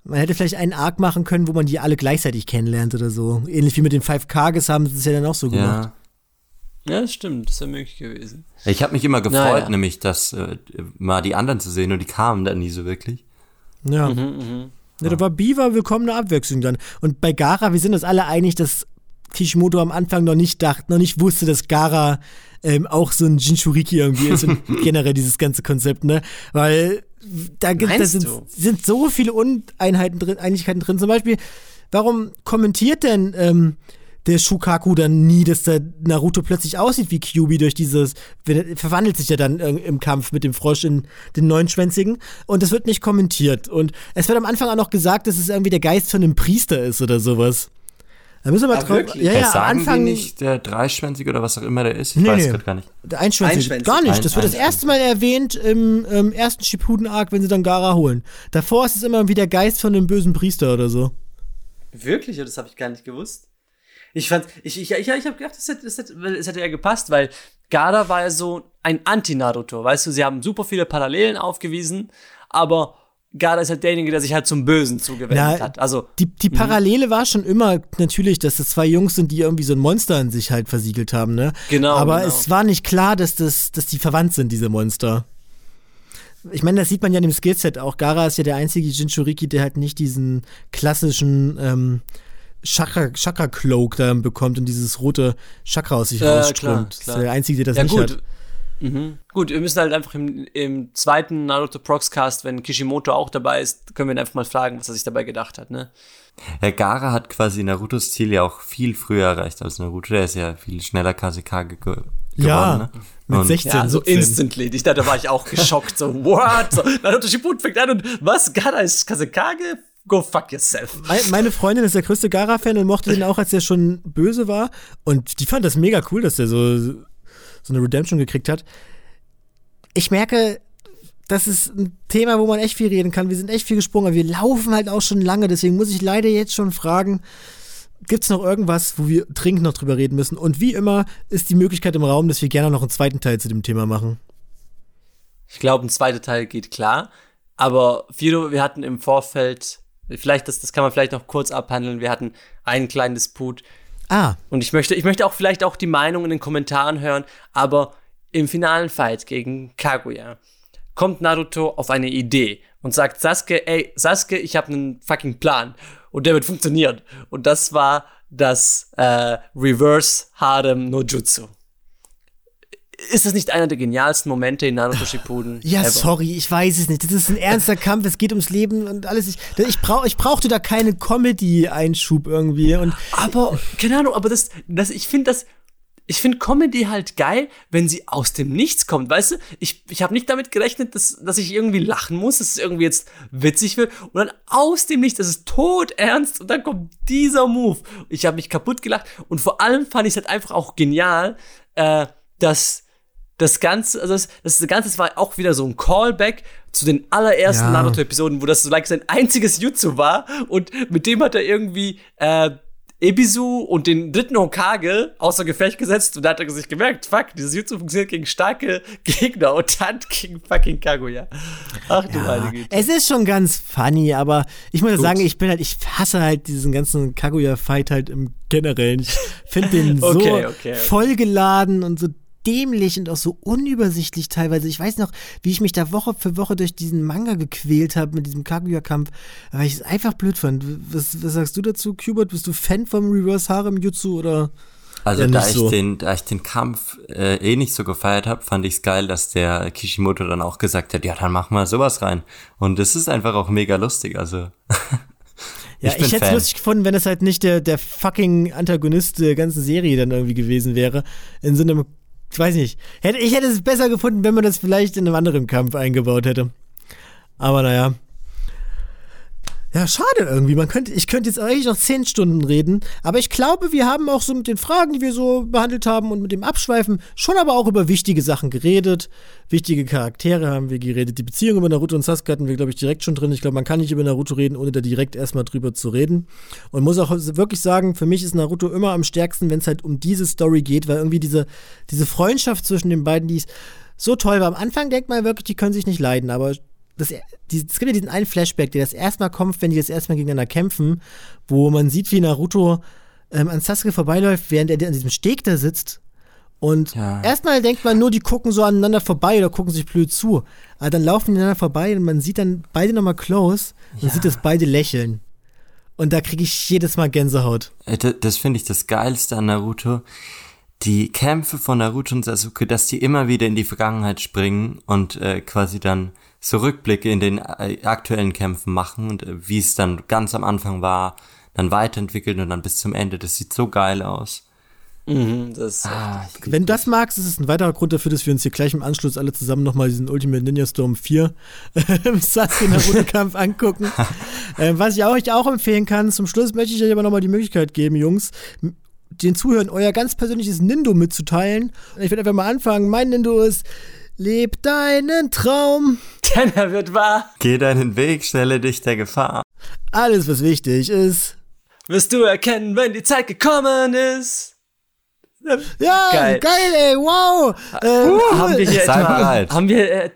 Man hätte vielleicht einen Arc machen können, wo man die alle gleichzeitig kennenlernt oder so. Ähnlich wie mit den fünf Kages haben sie es ja dann auch so gemacht. Ja, ja das stimmt. Das ist ja möglich gewesen. Ich habe mich immer gefreut, naja. nämlich, dass äh, mal die anderen zu sehen und die kamen dann nie so wirklich. Ja. Mhm, mh. ja, ja. Da war Biwa willkommene Abwechslung dann. Und bei Gaara, wir sind uns alle einig, dass Kishimoto am Anfang noch nicht dachte, noch nicht wusste, dass Gaara ähm, auch so ein Jinchuriki irgendwie ist und generell dieses ganze Konzept, ne? Weil Da, gibt, da sind, sind so viele Uneinheiten drin, Einigkeiten drin. Zum Beispiel, warum kommentiert denn ähm, der Shukaku dann nie, dass der Naruto plötzlich aussieht wie Kyuubi durch dieses, verwandelt sich ja dann im Kampf mit dem Frosch in den Neunschwänzigen und das wird nicht kommentiert. Und es wird am Anfang auch noch gesagt, dass es irgendwie der Geist von einem Priester ist oder sowas. Da müssen wir mal drauf. Ja, ja, sagen Anfang, die nicht der Dreischwänzige oder was auch immer der ist? Ich nee, weiß nee. gar nicht. Der Einschwänzige. Einschwänzige. Gar nicht. Das wird das erste Mal erwähnt im, im ersten Shippuden-Arc, wenn sie dann Gaara holen. Davor ist es immer wie der Geist von einem bösen Priester oder so. Wirklich? Das habe ich gar nicht gewusst. Ich fand, ich, ich, ich, ich habe gedacht, es hätte, hätte ja gepasst, weil Gaara war ja so ein Anti-Naruto. Weißt du, sie haben super viele Parallelen aufgewiesen, aber Gaara ist halt derjenige, der sich halt zum Bösen zugewendet Na, hat. Also die, die Parallele war schon immer natürlich, dass das zwei Jungs sind, die irgendwie so ein Monster in sich halt versiegelt haben, ne? Genau. Aber genau. es war nicht klar, dass, das, dass die verwandt sind, diese Monster. Ich meine, das sieht man ja in dem Skillset auch. Gaara ist ja der einzige Jinchuriki, der halt nicht diesen klassischen ähm, Chakra, Chakra-Cloak da bekommt und dieses rote Chakra aus sich ja, rausströmt. Das ist der einzige, der das ja, nicht gut. hat. Mhm. Gut, wir müssen halt einfach im, im zweiten Naruto Proxcast, wenn Kishimoto auch dabei ist, können wir ihn einfach mal fragen, was er sich dabei gedacht hat, ne? Herr Gaara hat quasi Narutos Ziel ja auch viel früher erreicht als Naruto. Der ist ja viel schneller Kasekage ge- geworden, ja, ne? Mit und sechzehn. Ja, so instantly. Ich dachte, da war ich auch geschockt. So, what? So, Naruto Shippuden fängt an und was? Gaara ist Kasekage? Go fuck yourself. Meine Freundin ist der größte Gaara-Fan und mochte den auch, als er schon böse war. Und die fand das mega cool, dass der so so eine Redemption gekriegt hat. Ich merke, das ist ein Thema, wo man echt viel reden kann. Wir sind echt viel gesprungen, aber wir laufen halt auch schon lange. Deswegen muss ich leider jetzt schon fragen, gibt es noch irgendwas, wo wir dringend noch drüber reden müssen? Und wie immer ist die Möglichkeit im Raum, dass wir gerne noch einen zweiten Teil zu dem Thema machen. Ich glaube, ein zweiter Teil geht klar. Aber Firo, wir hatten im Vorfeld, vielleicht das, das kann man vielleicht noch kurz abhandeln, wir hatten einen kleinen Disput. Ah. Und ich möchte, ich möchte auch vielleicht auch die Meinung in den Kommentaren hören, aber im finalen Fight gegen Kaguya kommt Naruto auf eine Idee und sagt Sasuke, ey, Sasuke, ich habe einen fucking Plan und der wird funktionieren. Und das war das äh, Reverse Harem no Jutsu. Ist das nicht einer der genialsten Momente in Naruto Shippuden? Ja, ever? Sorry, ich weiß es nicht. Das ist ein ernster Kampf, es geht ums Leben und alles. Ich, ich, brauch, ich brauchte da keinen Comedy-Einschub irgendwie. Und aber, keine Ahnung, aber das, das, ich finde das, ich finde Comedy halt geil, wenn sie aus dem Nichts kommt, weißt du? Ich, ich habe nicht damit gerechnet, dass, dass ich irgendwie lachen muss, dass es irgendwie jetzt witzig wird. Und dann aus dem Nichts, das ist todernst und dann kommt dieser Move. Ich habe mich kaputt gelacht und vor allem fand ich es halt einfach auch genial, äh, dass Das Ganze, also das, das Ganze war auch wieder so ein Callback zu den allerersten ja. Naruto-Episoden, wo das so like sein einziges Jutsu war und mit dem hat er irgendwie äh, Ebisu und den dritten Hokage außer Gefecht gesetzt und da hat er sich gemerkt, fuck, dieses Jutsu funktioniert gegen starke Gegner und dann gegen fucking Kaguya. Ach du ja, meine Güte. Es ist schon ganz funny, aber ich muss Gut. sagen, ich bin halt, ich hasse halt diesen ganzen Kaguya-Fight halt im Generellen. Ich finde den okay, so okay, okay. vollgeladen und so dämlich und auch so unübersichtlich teilweise. Ich weiß noch, wie ich mich da Woche für Woche durch diesen Manga gequält habe mit diesem Kaguya-Kampf, weil ich es einfach blöd fand. Was, was sagst du dazu, Qbert? Bist du Fan vom Reverse Harem Jutsu oder? Also, ja, da, ich so. den, da ich den Kampf äh, eh nicht so gefeiert habe, fand ich es geil, dass der Kishimoto dann auch gesagt hat, ja, dann mach mal sowas rein. Und es ist einfach auch mega lustig, also ja, ich, ich hätte es lustig gefunden, wenn es halt nicht der, der fucking Antagonist der ganzen Serie dann irgendwie gewesen wäre. In so einem Ich weiß nicht. Ich hätte es besser gefunden, wenn man das vielleicht in einem anderen Kampf eingebaut hätte. Aber naja. Ja, schade irgendwie. Man könnte, ich könnte jetzt eigentlich noch zehn Stunden reden. Aber ich glaube, wir haben auch so mit den Fragen, die wir so behandelt haben und mit dem Abschweifen schon aber auch über wichtige Sachen geredet. Wichtige Charaktere haben wir geredet. Die Beziehung über Naruto und Sasuke hatten wir, glaube ich, direkt schon drin. Ich glaube, man kann nicht über Naruto reden, ohne da direkt erstmal drüber zu reden. Und muss auch wirklich sagen, für mich ist Naruto immer am stärksten, wenn es halt um diese Story geht, weil irgendwie diese, diese Freundschaft zwischen den beiden, die ist so toll war. Am Anfang denkt man wirklich, die können sich nicht leiden, aber Das, die, es gibt ja diesen einen Flashback, der das erstmal kommt, wenn die das erstmal gegeneinander kämpfen, wo man sieht, wie Naruto ähm, an Sasuke vorbeiläuft, während er an diesem Steg da sitzt. Und ja. erstmal denkt man nur, die gucken so aneinander vorbei oder gucken sich blöd zu. Aber dann laufen die aneinander vorbei und man sieht dann beide nochmal close und ja. sieht, dass beide lächeln. Und da kriege ich jedes Mal Gänsehaut. Das, das finde ich das Geilste an Naruto. Die Kämpfe von Naruto und Sasuke, dass die immer wieder in die Vergangenheit springen und äh, quasi dann so Rückblicke in den aktuellen Kämpfen machen und wie es dann ganz am Anfang war, dann weiterentwickelt und dann bis zum Ende. Das sieht so geil aus. Mhm, das ah, wenn du das magst, ist es ein weiterer Grund dafür, dass wir uns hier gleich im Anschluss alle zusammen nochmal diesen Ultimate Ninja Storm vier im Sasuke-Naruto-Kampf angucken. ähm, was ich euch auch empfehlen kann, zum Schluss möchte ich euch aber nochmal die Möglichkeit geben, Jungs, den Zuhörern euer ganz persönliches Nindo mitzuteilen. Ich werde einfach mal anfangen. Mein Nindo ist: Leb deinen Traum, denn er wird wahr. Geh deinen Weg, stelle dich der Gefahr. Alles, was wichtig ist, wirst du erkennen, wenn die Zeit gekommen ist. Ja, geil, geil ey, wow. Äh, uh, haben wir hier etwa, bereit. Haben wir, äh,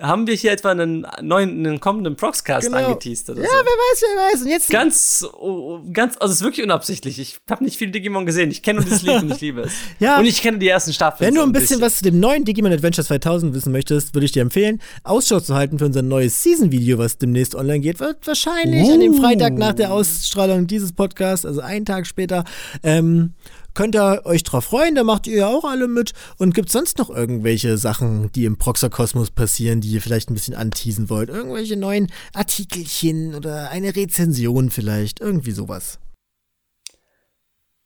haben wir hier etwa einen neuen, einen kommenden Proxcast genau. angeteased oder ja, so? Ja, wer weiß, wer weiß. Und jetzt ganz, oh, ganz, also es ist wirklich unabsichtlich. Ich habe nicht viel Digimon gesehen. Ich kenne nur das Lied und ich liebe es. Ja. Und ich kenne die ersten Staffeln. Wenn du ein bisschen, bisschen was zu dem neuen Digimon Adventures zweitausend wissen möchtest, würde ich dir empfehlen, Ausschau zu halten für unser neues Season-Video, was demnächst online geht. Wird wahrscheinlich oh. an dem Freitag nach der Ausstrahlung dieses Podcasts, also einen Tag später, ähm, könnt ihr euch drauf freuen, da macht ihr ja auch alle mit. Und gibt's sonst noch irgendwelche Sachen, die im Proxakosmos passieren, die ihr vielleicht ein bisschen anteasen wollt? Irgendwelche neuen Artikelchen oder eine Rezension vielleicht, irgendwie sowas.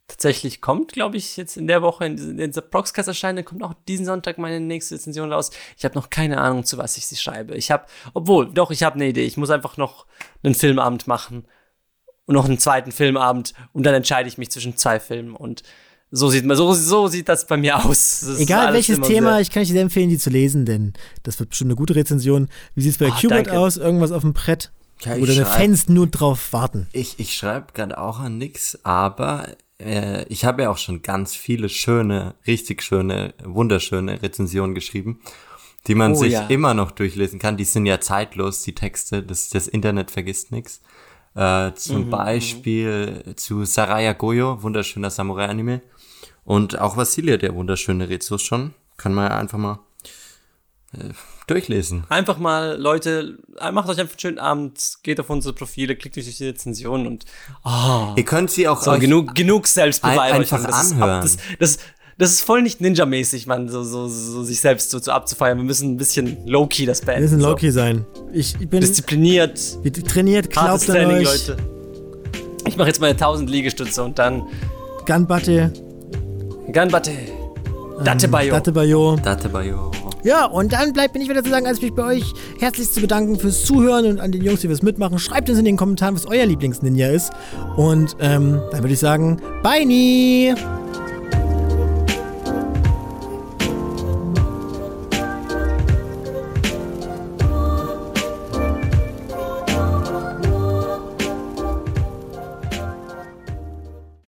Tatsächlich kommt, glaube ich, jetzt in der Woche, in dieser Proxcast erscheinen, kommt auch diesen Sonntag meine nächste Rezension raus. Ich habe noch keine Ahnung, zu was ich sie schreibe. Ich habe, obwohl, doch, ich habe eine Idee. Ich muss einfach noch einen Filmabend machen. Und noch einen zweiten Filmabend und dann entscheide ich mich zwischen zwei Filmen und so sieht man so, so sieht das bei mir aus. Das egal welches Thema, ich kann euch sehr empfehlen, die zu lesen, denn das wird bestimmt eine gute Rezension. Wie sieht's bei oh, Qbert aus? Irgendwas auf dem Brett? Ja, oder deine Fans nur drauf warten? Ich, ich schreibe gerade auch an nix, aber äh, ich habe ja auch schon ganz viele schöne, richtig schöne, wunderschöne Rezensionen geschrieben, die man oh, sich ja. immer noch durchlesen kann. Die sind ja zeitlos, die Texte, das, das Internet vergisst nichts. Äh, zum mhm. Beispiel zu Saraya Gojo, wunderschöner Samurai-Anime. Und auch Vasili, der wunderschöne Rezos schon. Kann man ja einfach mal äh, durchlesen. Einfach mal, Leute, macht euch einfach einen schönen Abend, geht auf unsere Profile, klickt durch die Rezensionen und oh, ihr könnt sie auch so, euch genug, genug Selbstbeweihung einfach das anhören. Ist ab, das, das, das ist voll nicht Ninja-mäßig, man, so, so, so sich selbst so, so abzufeiern. Wir müssen ein bisschen low-key das beenden. Wir müssen low-key so. sein. Ich, ich bin diszipliniert. Trainiert, glaubt an euch. Leute. Ich mache jetzt meine tausend Liegestütze und dann Ganbatte. Ganbatte. Dattebayo. Dattebayo. Dattebayo. Ja, und dann bleibt mir nicht wieder zu sagen, als mich bei euch herzlich zu bedanken fürs Zuhören und an den Jungs, die fürs Mitmachen. Schreibt uns in den Kommentaren, was euer Lieblings-Ninja ist. Und ähm, dann würde ich sagen, bye nie.